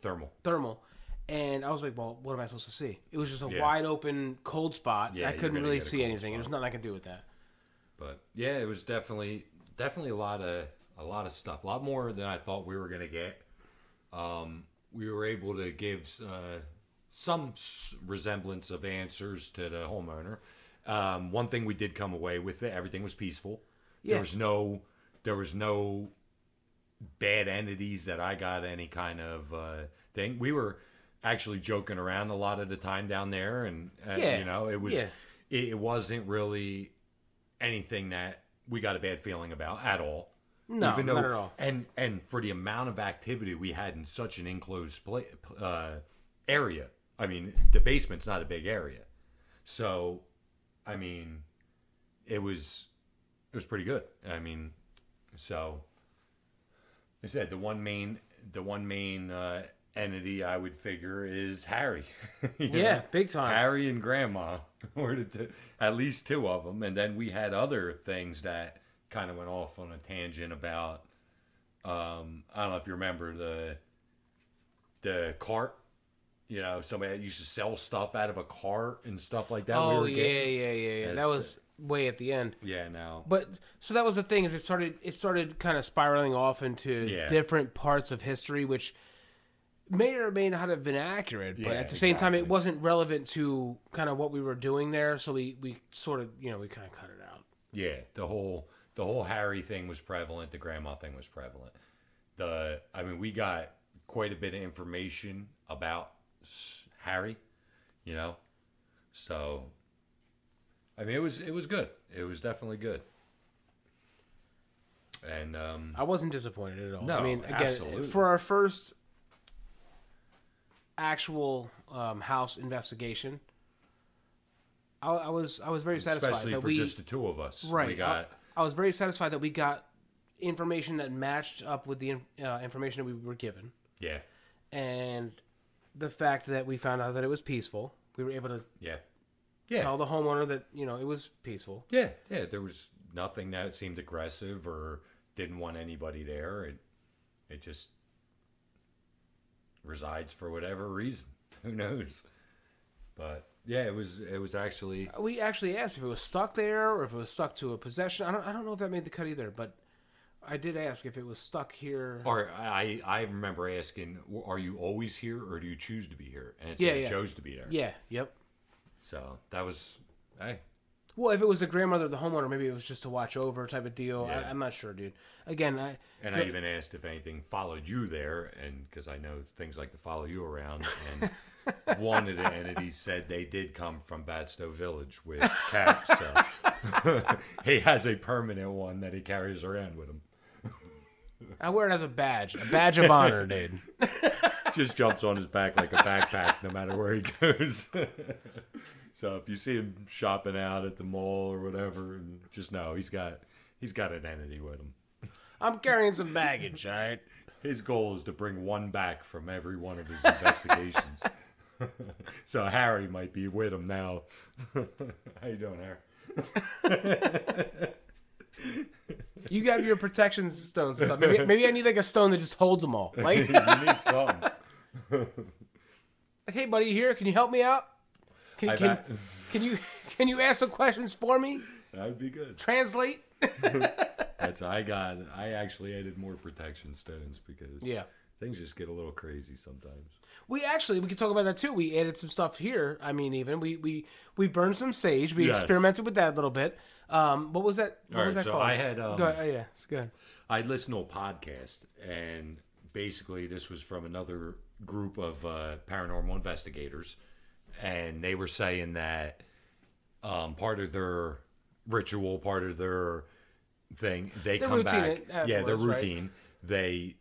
thermal. And I was like, well, what am I supposed to see? It was just a wide open cold spot. Yeah, I couldn't really see anything. Spot. There's nothing I could do with that. But yeah, it was definitely a lot of stuff, a lot more than I thought we were gonna get. We were able to give some resemblance of answers to the homeowner. One thing we did come away with: everything was peaceful. Yeah. There was no bad entities that I got any kind of thing. We were actually joking around a lot of the time down there, and it wasn't really. Anything that we got a bad feeling about at all. No, even though, not at all. And for the amount of activity we had in such an enclosed area, I mean, the basement's not a big area. So, I mean, it was pretty good. I mean, so I said the one main entity I would figure is Harry. Yeah, big time. Harry and Grandma, or at least two of them. And then we had other things that kind of went off on a tangent about. I don't know if you remember the cart. Somebody that used to sell stuff out of a cart and stuff like that. Oh, yeah. That was way at the end. Yeah, no. But so that was the thing is it started kind of spiraling off into different parts of history, which. May or may not have been accurate, but at the same time, it wasn't relevant to kind of what we were doing there. So we sort of, we kind of cut it out. Yeah, the whole the whole Harry thing was prevalent. The grandma thing was prevalent. I mean, we got quite a bit of information about Harry, you know? So, I mean, it was good. It was definitely good. And I wasn't disappointed at all. No, I mean, again, absolutely. For our first actual house investigation, I was very satisfied. Especially that for just the two of us, right? We got. I was very satisfied that we got information that matched up with the information that we were given. Yeah. And the fact that we found out that it was peaceful, we were able to tell the homeowner that, you know, it was peaceful. Yeah, yeah. There was nothing that seemed aggressive or didn't want anybody there. It just resides for whatever reason. Who knows? But yeah, it was actually. We actually asked if it was stuck there or if it was stuck to a possession. I don't know if that made the cut either, but I did ask if it was stuck here. Or I remember asking, "Are you always here, or do you choose to be here?" And it chose to be there. Yeah. Yep. So that was. Hey. Well, if it was the grandmother of the homeowner, maybe it was just to watch over type of deal. Yeah. I'm not sure, dude. Again, I even asked if anything followed you there, and because I know things like to follow you around. And one of the entities said they did come from Batsto Village with cats. So he has a permanent one that he carries around with him. I wear it as a badge of honor, dude. Just jumps on his back like a backpack, no matter where he goes. So if you see him shopping out at the mall or whatever, just know he's got an entity with him. I'm carrying some baggage, all right? His goal is to bring one back from every one of his investigations. So Harry might be with him now. How you doing, Harry? You got your protection stones and stuff. Maybe I need like a stone that just holds them all. Like you need something. Hey, buddy, you here? Can you help me out? Can you ask some questions for me? That would be good. Translate. I actually added more protection stones because things just get a little crazy sometimes. We could talk about that too. We added some stuff here. I mean, even we burned some sage. We experimented with that a little bit. What was that? What was that called? I had go ahead. Oh, yeah, it's good. I listened to a podcast, and basically this was from another group of paranormal investigators. And they were saying that part of their ritual, part of their thing, they come back. Yeah, their routine. Right? They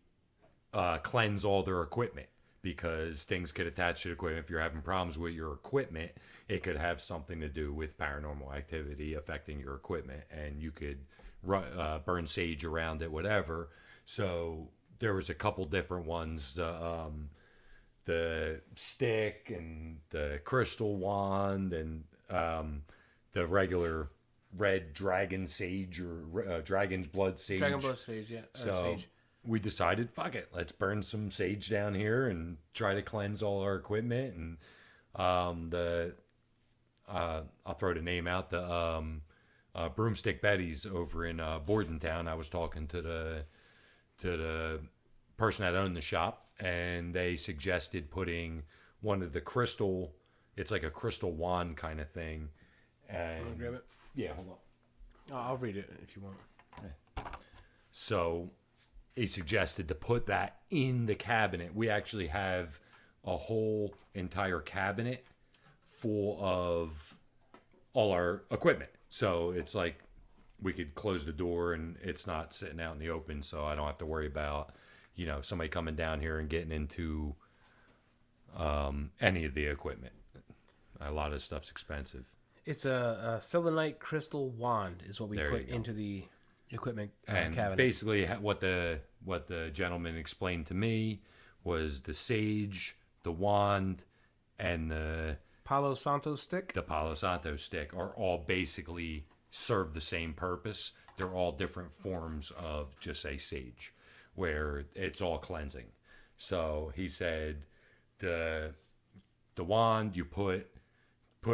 cleanse all their equipment because things could attach to the equipment. If you're having problems with your equipment, it could have something to do with paranormal activity affecting your equipment. And you could burn sage around it, whatever. So there was a couple different ones. The stick and the crystal wand and the regular red dragon sage or dragon's blood sage. Dragon blood sage, yeah. So sage. We decided, fuck it, let's burn some sage down here and try to cleanse all our equipment. And I'll throw the name out, the Broomstick Betty's over in Bordentown. I was talking to the person that owned the shop. And they suggested putting one of the crystal, it's like a crystal wand kind of thing. And I'll grab it. Yeah, hold on. I'll read it if you want. Yeah. So he suggested to put that in the cabinet. We actually have a whole entire cabinet full of all our equipment. So it's like we could close the door and it's not sitting out in the open, so I don't have to worry about, you know, somebody coming down here and getting into any of the equipment. A lot of stuff's expensive. It's a selenite crystal wand is what we put into the equipment cabinet. Basically what the gentleman explained to me was the sage, the wand, and the Palo Santo stick. The Palo Santo stick are all basically serve the same purpose. They're all different forms of just a sage, where it's all cleansing. So he said the wand, you put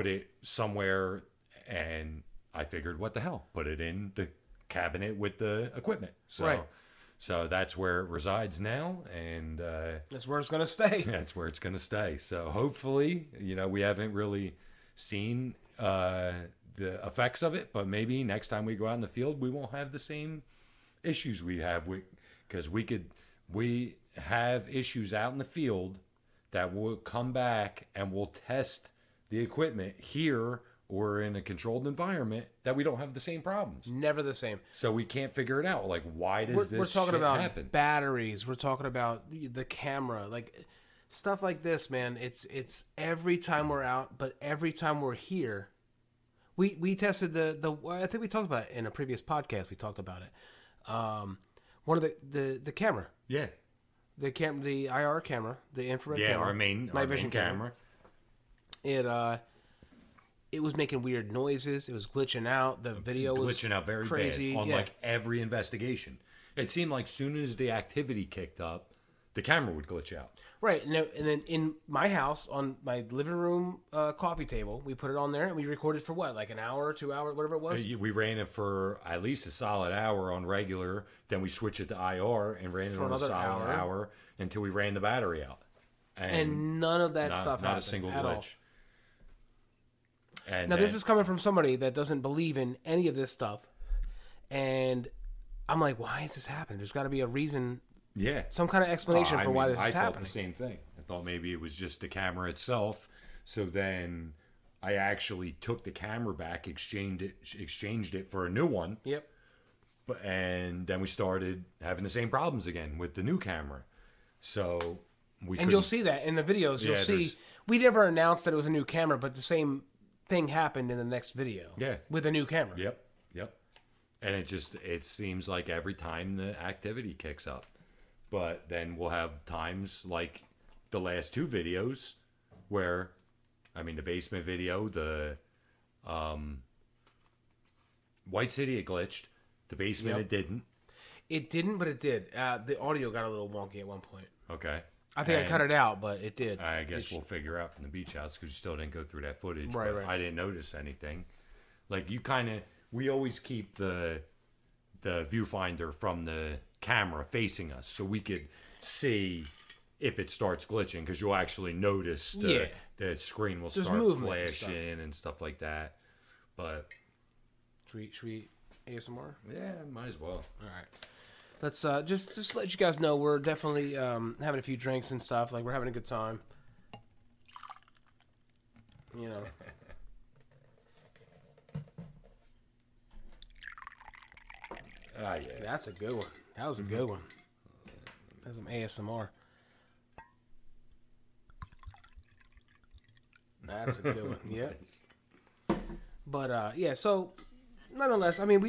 it somewhere, and I figured, what the hell? Put it in the cabinet with the equipment. So, right. So that's where it resides now, and that's where it's going to stay. That's where it's going to stay. So hopefully, you know, we haven't really seen the effects of it, but maybe next time we go out in the field, we won't have the same issues we have. Because we have issues out in the field that will come back, and we'll test the equipment here or in a controlled environment that we don't have the same problems. Never the same. So we can't figure it out. Like, why does this shit happen? We're talking about batteries. We're talking about the camera. Like, stuff like this, man. It's every time we're out, but every time we're here. We tested the I think we talked about it in a previous podcast. We talked about it. One of the camera. Yeah. The IR camera, the infrared camera. Yeah, our night vision camera. It was making weird noises. It was glitching out. The video was glitching out very crazy. Bad on like every investigation. It seemed like as soon as the activity kicked up, the camera would glitch out. Right. And then in my house, on my living room coffee table, we put it on there and we recorded for what? Like an hour, 2 hours, whatever it was? We ran it for at least a solid hour on regular. Then we switched it to IR and ran it on a solid hour until we ran the battery out. And none of that stuff happened. Not a single glitch. And now, this is coming from somebody that doesn't believe in any of this stuff. And I'm like, why is this happening? There's got to be a reason. Yeah. Some kind of explanation for why this is happening. I thought the same thing. I thought maybe it was just the camera itself. So then I actually took the camera back, exchanged it for a new one. Yep. And then we started having the same problems again with the new camera. So we And you'll see that in the videos. You'll see. We never announced that it was a new camera, but the same thing happened in the next video. Yeah. With a new camera. Yep. And it seems like every time the activity kicks up. But then we'll have times like the last two videos where, I mean, the basement video, the White City, it glitched. The basement, it didn't. It didn't, but it did. The audio got a little wonky at one point. Okay. I think I cut it out, but it did. I guess we'll figure out from the beach house because you still didn't go through that footage. Right. I didn't notice anything. Like, we always keep the viewfinder from the camera facing us so we could see if it starts glitching, because you'll actually notice the screen will start flashing and stuff like that. But should we ASMR? Yeah, might as well. All right, let's just let you guys know we're definitely having a few drinks and stuff. Like, we're having a good time, you know. Ah, yeah, that's a good one. That was a good one. That's some ASMR. That's a good one. Yeah. Nice. But so nonetheless, I mean,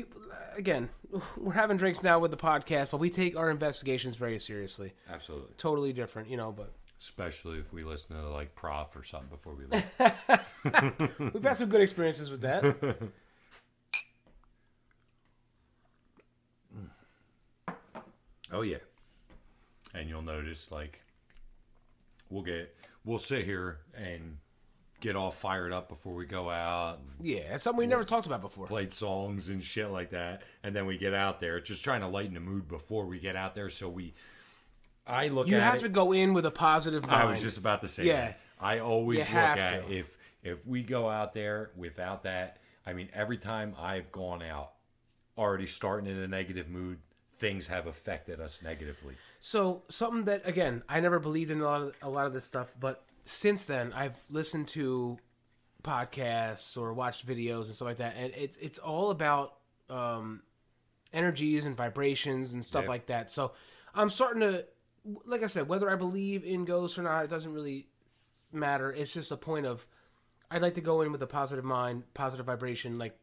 we're having drinks now with the podcast, but we take our investigations very seriously. Absolutely. Totally different, but especially if we listen to like Prof or something before we leave. We've had some good experiences with that. Oh, yeah. And you'll notice, like, we'll sit here and get all fired up before we go out. Yeah, it's something we never talked about before. Played songs and shit like that. And then we get out there, just trying to lighten the mood before we get out there. So you have to go in with a positive mind. I was just about to say that. I always look at if we go out there without that. I mean, every time I've gone out, already starting in a negative mood, things have affected us negatively. So something that, again, I never believed in a lot of this stuff, but since then I've listened to podcasts or watched videos and stuff like that, and it's all about energies and vibrations and stuff like that. So I'm starting to, like I said, whether I believe in ghosts or not, it doesn't really matter. It's just a point of I'd like to go in with a positive mind, positive vibration, like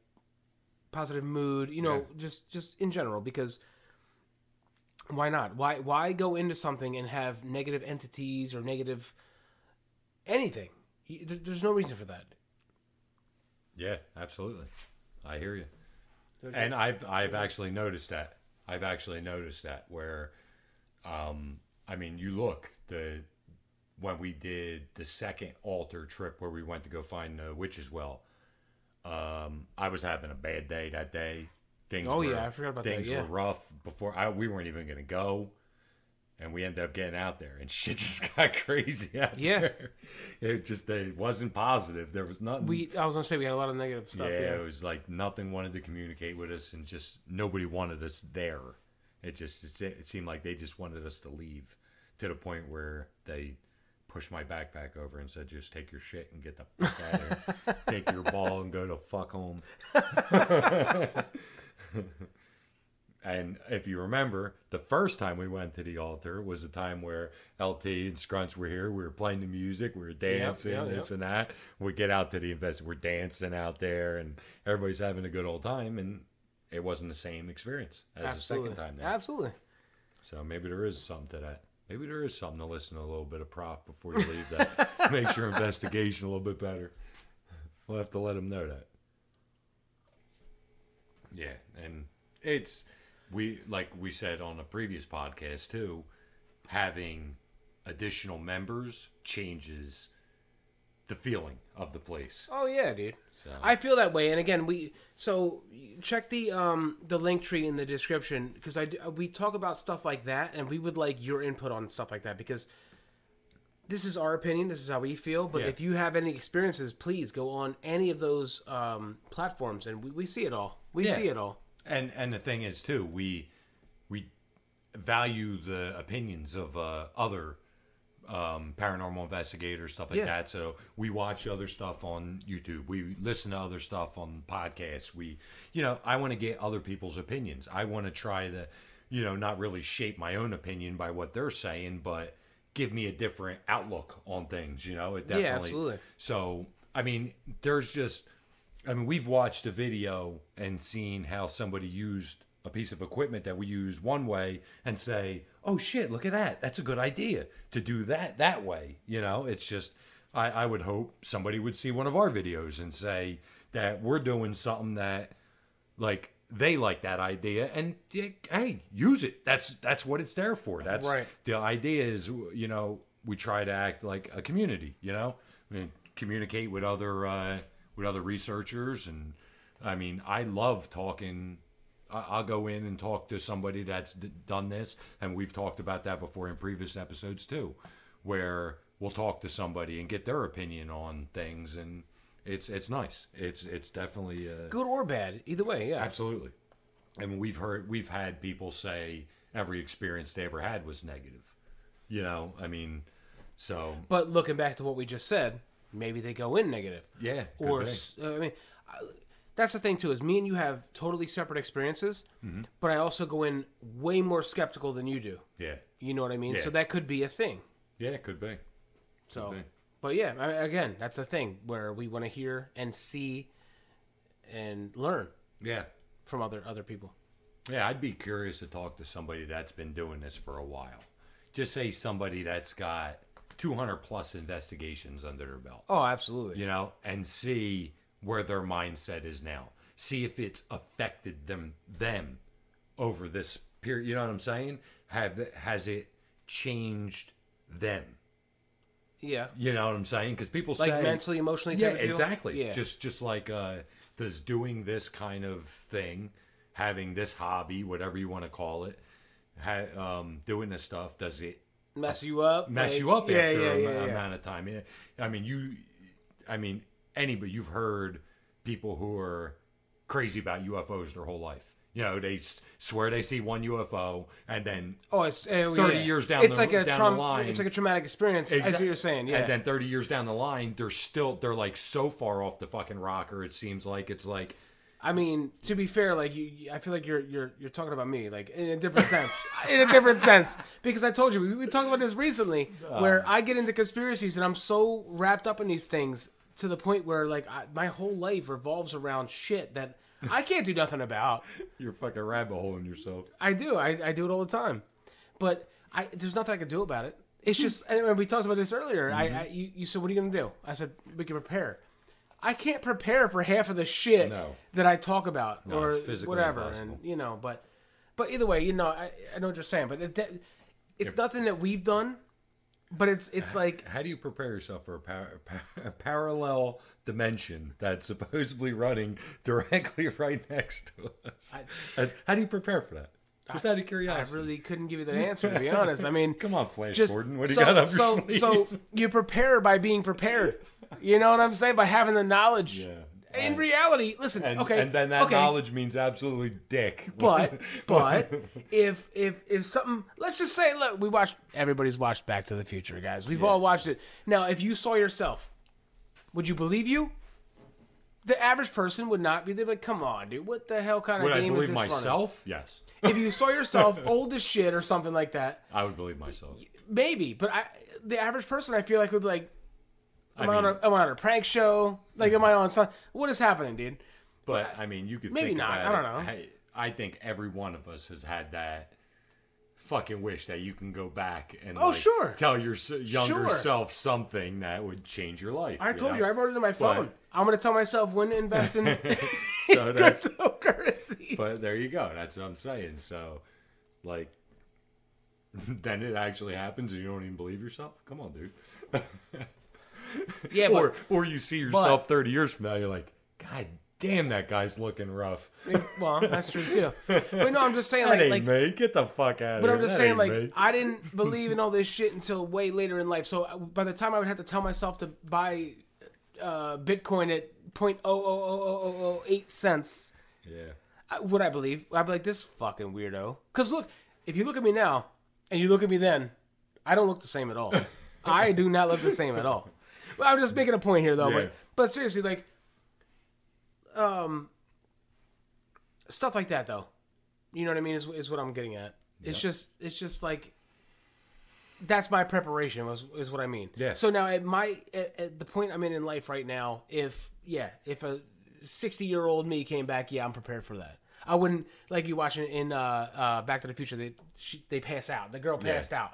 positive mood, just in general, because why not? Why go into something and have negative entities or negative anything? There's no reason for that. Yeah, absolutely. I hear you. Okay. And I've actually noticed that. Where, I mean, you look, when we did the second altar trip where we went to go find the witch's well, I was having a bad day that day. Things were rough before we weren't even going to go. And we ended up getting out there, and shit just got crazy out there. It wasn't positive. There was nothing. I was gonna say we had a lot of negative stuff. Yeah, it was like nothing wanted to communicate with us, and just nobody wanted us there. It seemed like they just wanted us to leave, to the point where they pushed my backpack over and said, "Just take your shit and get the fuck out of here. Take your ball and go the fuck home." And if you remember, the first time we went to the altar was the time where LT and Scrunch were here. We were playing the music. We were dancing, this and that. We get out to the investment. We're dancing out there, and everybody's having a good old time. And it wasn't the same experience as the second time. Now. Absolutely. So maybe there is something to that. Maybe there is something to listen to a little bit of Prof before you leave that. Makes your investigation a little bit better. We'll have to let him know that. Yeah, and it's... Like we said on a previous podcast too, having additional members changes the feeling of the place. Oh yeah, dude. So. I feel that way. And again, so check the link tree in the description, because we talk about stuff like that, and we would like your input on stuff like that, because this is our opinion. This is how we feel. But if you have any experiences, please go on any of those platforms, and we see it all. We see it all. And the thing is too, we value the opinions of other paranormal investigators, stuff like that. So we watch other stuff on YouTube. We listen to other stuff on podcasts. I want to get other people's opinions. I want to try to, not really shape my own opinion by what they're saying, but give me a different outlook on things. It definitely. Yeah, absolutely. So we've watched a video and seen how somebody used a piece of equipment that we use one way and say, "Oh shit, look at that. That's a good idea to do that way." It's just, I would hope somebody would see one of our videos and say that we're doing something that like they like that idea, and hey, use it. That's what it's there for. That's right. The idea is, we try to act like a community, communicate with other researchers. And I love talking. I'll go in and talk to somebody that's done this, and we've talked about that before in previous episodes too, where we'll talk to somebody and get their opinion on things, and it's nice. It's definitely good or bad, either way. Yeah, absolutely. We've had people say every experience they ever had was negative. So. But looking back to what we just said, maybe they go in negative. Yeah. Or, that's the thing too, is me and you have totally separate experiences, mm-hmm. but I also go in way more skeptical than you do. Yeah. You know what I mean? Yeah. So that could be a thing. Yeah, it could be. So, but yeah, again, that's the thing where we want to hear and see and learn. Yeah. From other people. Yeah, I'd be curious to talk to somebody that's been doing this for a while. Just say somebody that's got 200 plus investigations under their belt. Oh, absolutely. And see where their mindset is now. See if it's affected them over this period. You know what I'm saying? Has it changed them? Yeah. You know what I'm saying? Because people say mentally, emotionally. Yeah, exactly. Yeah. Just like does doing this kind of thing, having this hobby, whatever you want to call it, doing this stuff, does it mess you up after amount of time. Yeah. Anybody, you've heard people who are crazy about UFOs their whole life. They swear they see one UFO, and then 30 years down the line, it's like a traumatic experience. Exactly. I see what you're saying. Yeah. And then 30 years down the line, they're like so far off the fucking rocker. It seems like it's like. I mean, to be fair, like I feel like you're talking about me, like in a different sense, because I told you we talked about this recently, where I get into conspiracies and I'm so wrapped up in these things to the point where like my whole life revolves around shit that I can't do nothing about. You're fucking rabbit holing yourself. I do. I do it all the time, but there's nothing I can do about it. It's just, and we talked about this earlier. Mm-hmm. You said, "What are you gonna do?" I said, "We can prepare." I can't prepare for half of the shit that I talk about or whatever, impossible. And but either way, I know what you're saying, but it's nothing that we've done. But it's like, how do you prepare yourself for a parallel dimension that's supposedly running directly right next to us? How do you prepare for that? Just out of curiosity. I really couldn't give you that answer, to be honest. I mean, come on, Flash Gordon. What do you got up your sleeve? So you prepare by being prepared. You know what I'm saying? By having the knowledge. Yeah. In reality, listen, and then that knowledge means absolutely dick. But if something, let's just say, look, everybody's watched Back to the Future, guys. We've all watched it. Now, if you saw yourself, would you believe you? The average person would not be there. Like, come on, dude, what the hell kind of game is this? Would I believe myself? Yes. If you saw yourself old as shit or something like that, I would believe myself. Maybe, but the average person, I feel like, would be like, Am I on a prank show? Like, am I on some... What is happening, dude? But I mean, you could maybe think not. I don't know. I think every one of us has had that fucking wish that you can go back and tell your younger self something that would change your life. I told you, I wrote it in my phone. I'm going to tell myself when to invest in cryptocurrencies. But there you go. That's what I'm saying. So, like, then it actually happens and you don't even believe yourself? Come on, dude. Yeah, or you see yourself 30 years from now, you're like, God damn, that guy's looking rough. Well, that's true too. But no, I'm just saying, like, me. Get the fuck out of here. But I'm just saying, like, me. I didn't believe in all this shit until way later in life. So by the time I would have to tell myself to buy Bitcoin at 0.00008 cents, would I believe? I'd be like, this fucking weirdo. Because look, if you look at me now and you look at me then, I don't look the same at all. I do not look the same at all. Well, I'm just making a point here, though. Yeah. But seriously, like, stuff like that, though. You know what I mean? Is what I'm getting at. Yep. It's just like, that's my preparation. Is what I mean. Yeah. So now at the point I'm in life right now, if a 60-year-old me came back, I'm prepared for that. I wouldn't, like you watching in Back to the Future. They pass out. The girl passed out.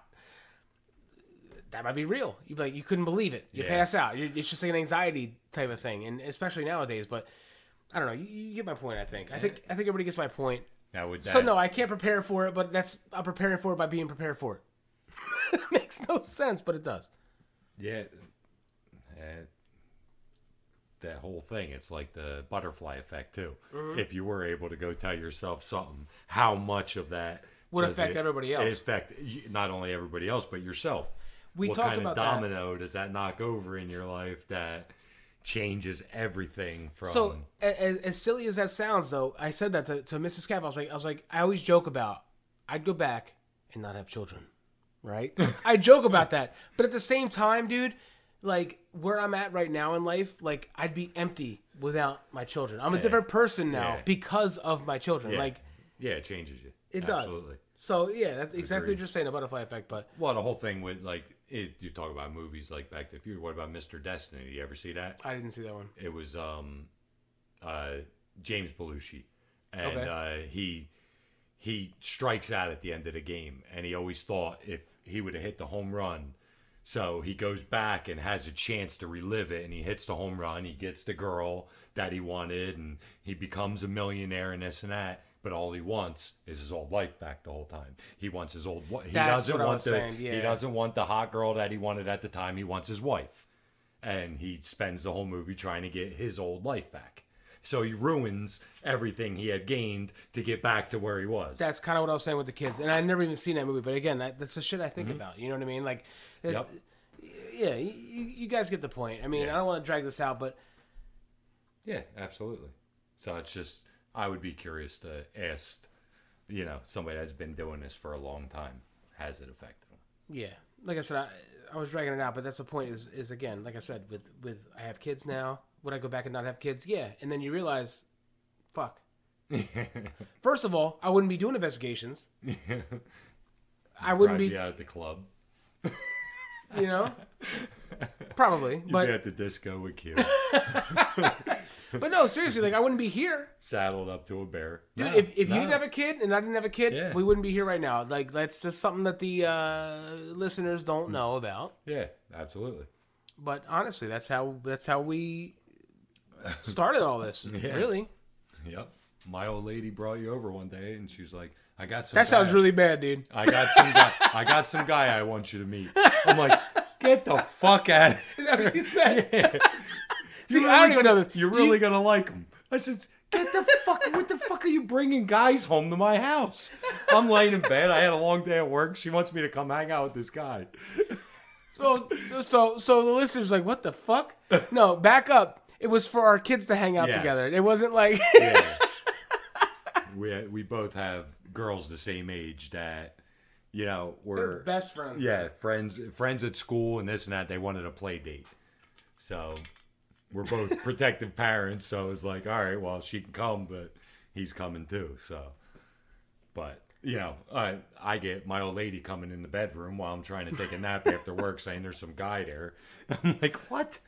That might be real. You'd be like, you couldn't believe it. You pass out. It's just like an anxiety type of thing, and especially nowadays. But I don't know. You get my point. I think everybody gets my point. So no, I can't prepare for it. But I'm preparing for it by being prepared for it. It makes no sense, but it does. Yeah. That whole thing. It's like the butterfly effect too. Mm-hmm. If you were able to go tell yourself something, how much of that would affect everybody else? It affect not only everybody else, but yourself. What kind of domino does that knock over in your life that changes everything from... So, as silly as that sounds, though, I said that to Mrs. Cap. I was like, I always joke about, I'd go back and not have children, right? I joke about that. But at the same time, dude, like, where I'm at right now in life, like, I'd be empty without my children. I'm a different person now because of my children. Yeah. Like, yeah, it changes you. It does. Absolutely. So, yeah, that's exactly what you're saying, a butterfly effect. But well, the whole thing with, like... you talk about movies like Back to the Future. What about Mr. Destiny? Did you ever see that? I didn't see that one. It was James Belushi, and he strikes out at the end of the game, and he always thought if he would have hit the home run, so he goes back and has a chance to relive it, and he hits the home run, he gets the girl that he wanted, and he becomes a millionaire and this and that. But all he wants is his old life back the whole time. He wants his old wife. He doesn't want the hot girl that he wanted at the time. He wants his wife. And he spends the whole movie trying to get his old life back. So he ruins everything he had gained to get back to where he was. That's kind of what I was saying with the kids. And I've never even seen that movie. But again, that's the shit I think about. You know what I mean? Like, yeah, you guys get the point. I mean, I don't want to drag this out, but... Yeah, absolutely. So it's just... I would be curious to ask, you know, somebody that's been doing this for a long time, has it affected them? Yeah. Like I said, I was dragging it out, but that's the point is again, like I said, with I have kids now. Would I go back and not have kids? Yeah. And then you realize, fuck. First of all, I wouldn't be doing investigations. I wouldn't be out at the club. You know? Probably. You'd be at the disco with Q. But no, seriously, like I wouldn't be here. Saddled up to a bear. Dude, no, if you didn't have a kid and I didn't have a kid, we wouldn't be here right now. Like, that's just something that the listeners don't know about. Yeah, absolutely. But honestly, that's how we started all this, really. Yep. My old lady brought you over one day and she's like, I got some guy. That sounds really bad, dude. I got some guy I want you to meet. I'm like, get the fuck out of here. Is that what she said? Yeah. See, I don't even know this. You're really going to like him. I said, Get the fuck, what the fuck are you bringing guys home to my house? I'm laying in bed. I had a long day at work. She wants me to come hang out with this guy. So the listener's like, what the fuck? No, back up. It was for our kids to hang out together. It wasn't like... yeah. We both have girls the same age that, you know, were... They're best friends. Yeah, friends at school and this and that. They wanted a play date. So... We're both protective parents, so it's like, all right, well, she can come, but he's coming too. So, but you know, I get my old lady coming in the bedroom while I'm trying to take a nap after work, saying there's some guy there. I'm like, what?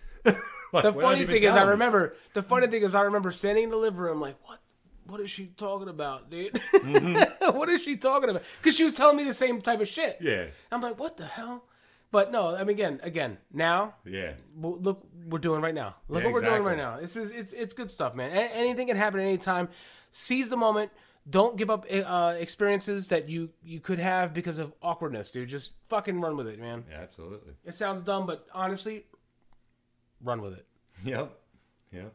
Like, the funny thing is, I remember standing in the living room, like, what? What is she talking about, dude? Mm-hmm. What is she talking about? Because she was telling me the same type of shit. Yeah. I'm like, what the hell? But no, I mean, again, now. Yeah. Look, we're doing right now. Look what we're doing right now. This is it's good stuff, man. Anything can happen at any time. Seize the moment. Don't give up experiences that you could have because of awkwardness, dude. Just fucking run with it, man. Yeah, absolutely. It sounds dumb, but honestly, run with it. Yep. Yep.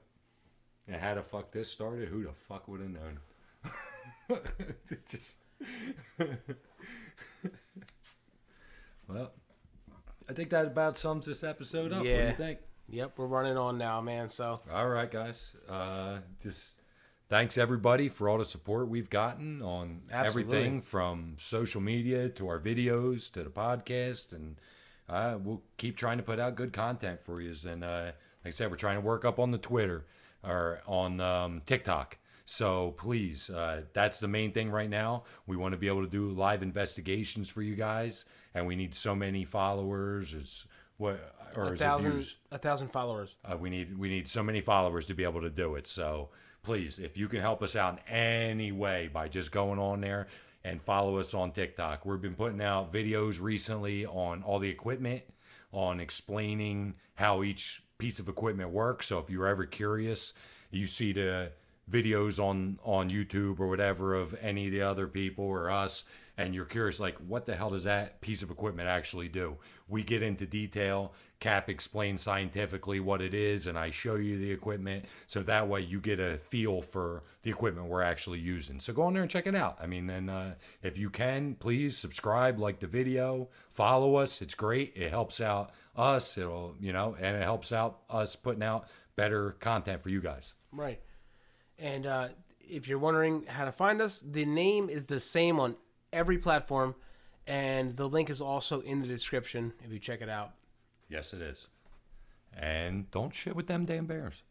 And how the fuck this started? Who the fuck would have known? It just. Well. I think that about sums this episode up. Yeah. What do you think? Yep, we're running on now, man. So. All right, guys. Just thanks, everybody, for all the support we've gotten on everything from social media to our videos to the podcast. And we'll keep trying to put out good content for you. And like I said, we're trying to work up on the Twitter or on TikTok. So please, that's the main thing right now. We want to be able to do live investigations for you guys. And we need so many followers. It's what or 1,000 followers. We need so many followers to be able to do it. So please, if you can help us out in any way by just going on there and follow us on TikTok. We've been putting out videos recently on all the equipment, on explaining how each piece of equipment works. So if you're ever curious, you see the videos on YouTube or whatever of any of the other people or us. And you're curious, like, what the hell does that piece of equipment actually do? We get into detail. Cap explains scientifically what it is, and I show you the equipment. So that way you get a feel for the equipment we're actually using. So go on there and check it out. I mean, and if you can, please subscribe, like the video, follow us. It's great. It helps out us. It'll, you know, and it helps out us putting out better content for you guys. Right. And if you're wondering how to find us, the name is the same on every platform, and the link is also in the description if you check it out. Yes, it is. And don't shit with them damn bears.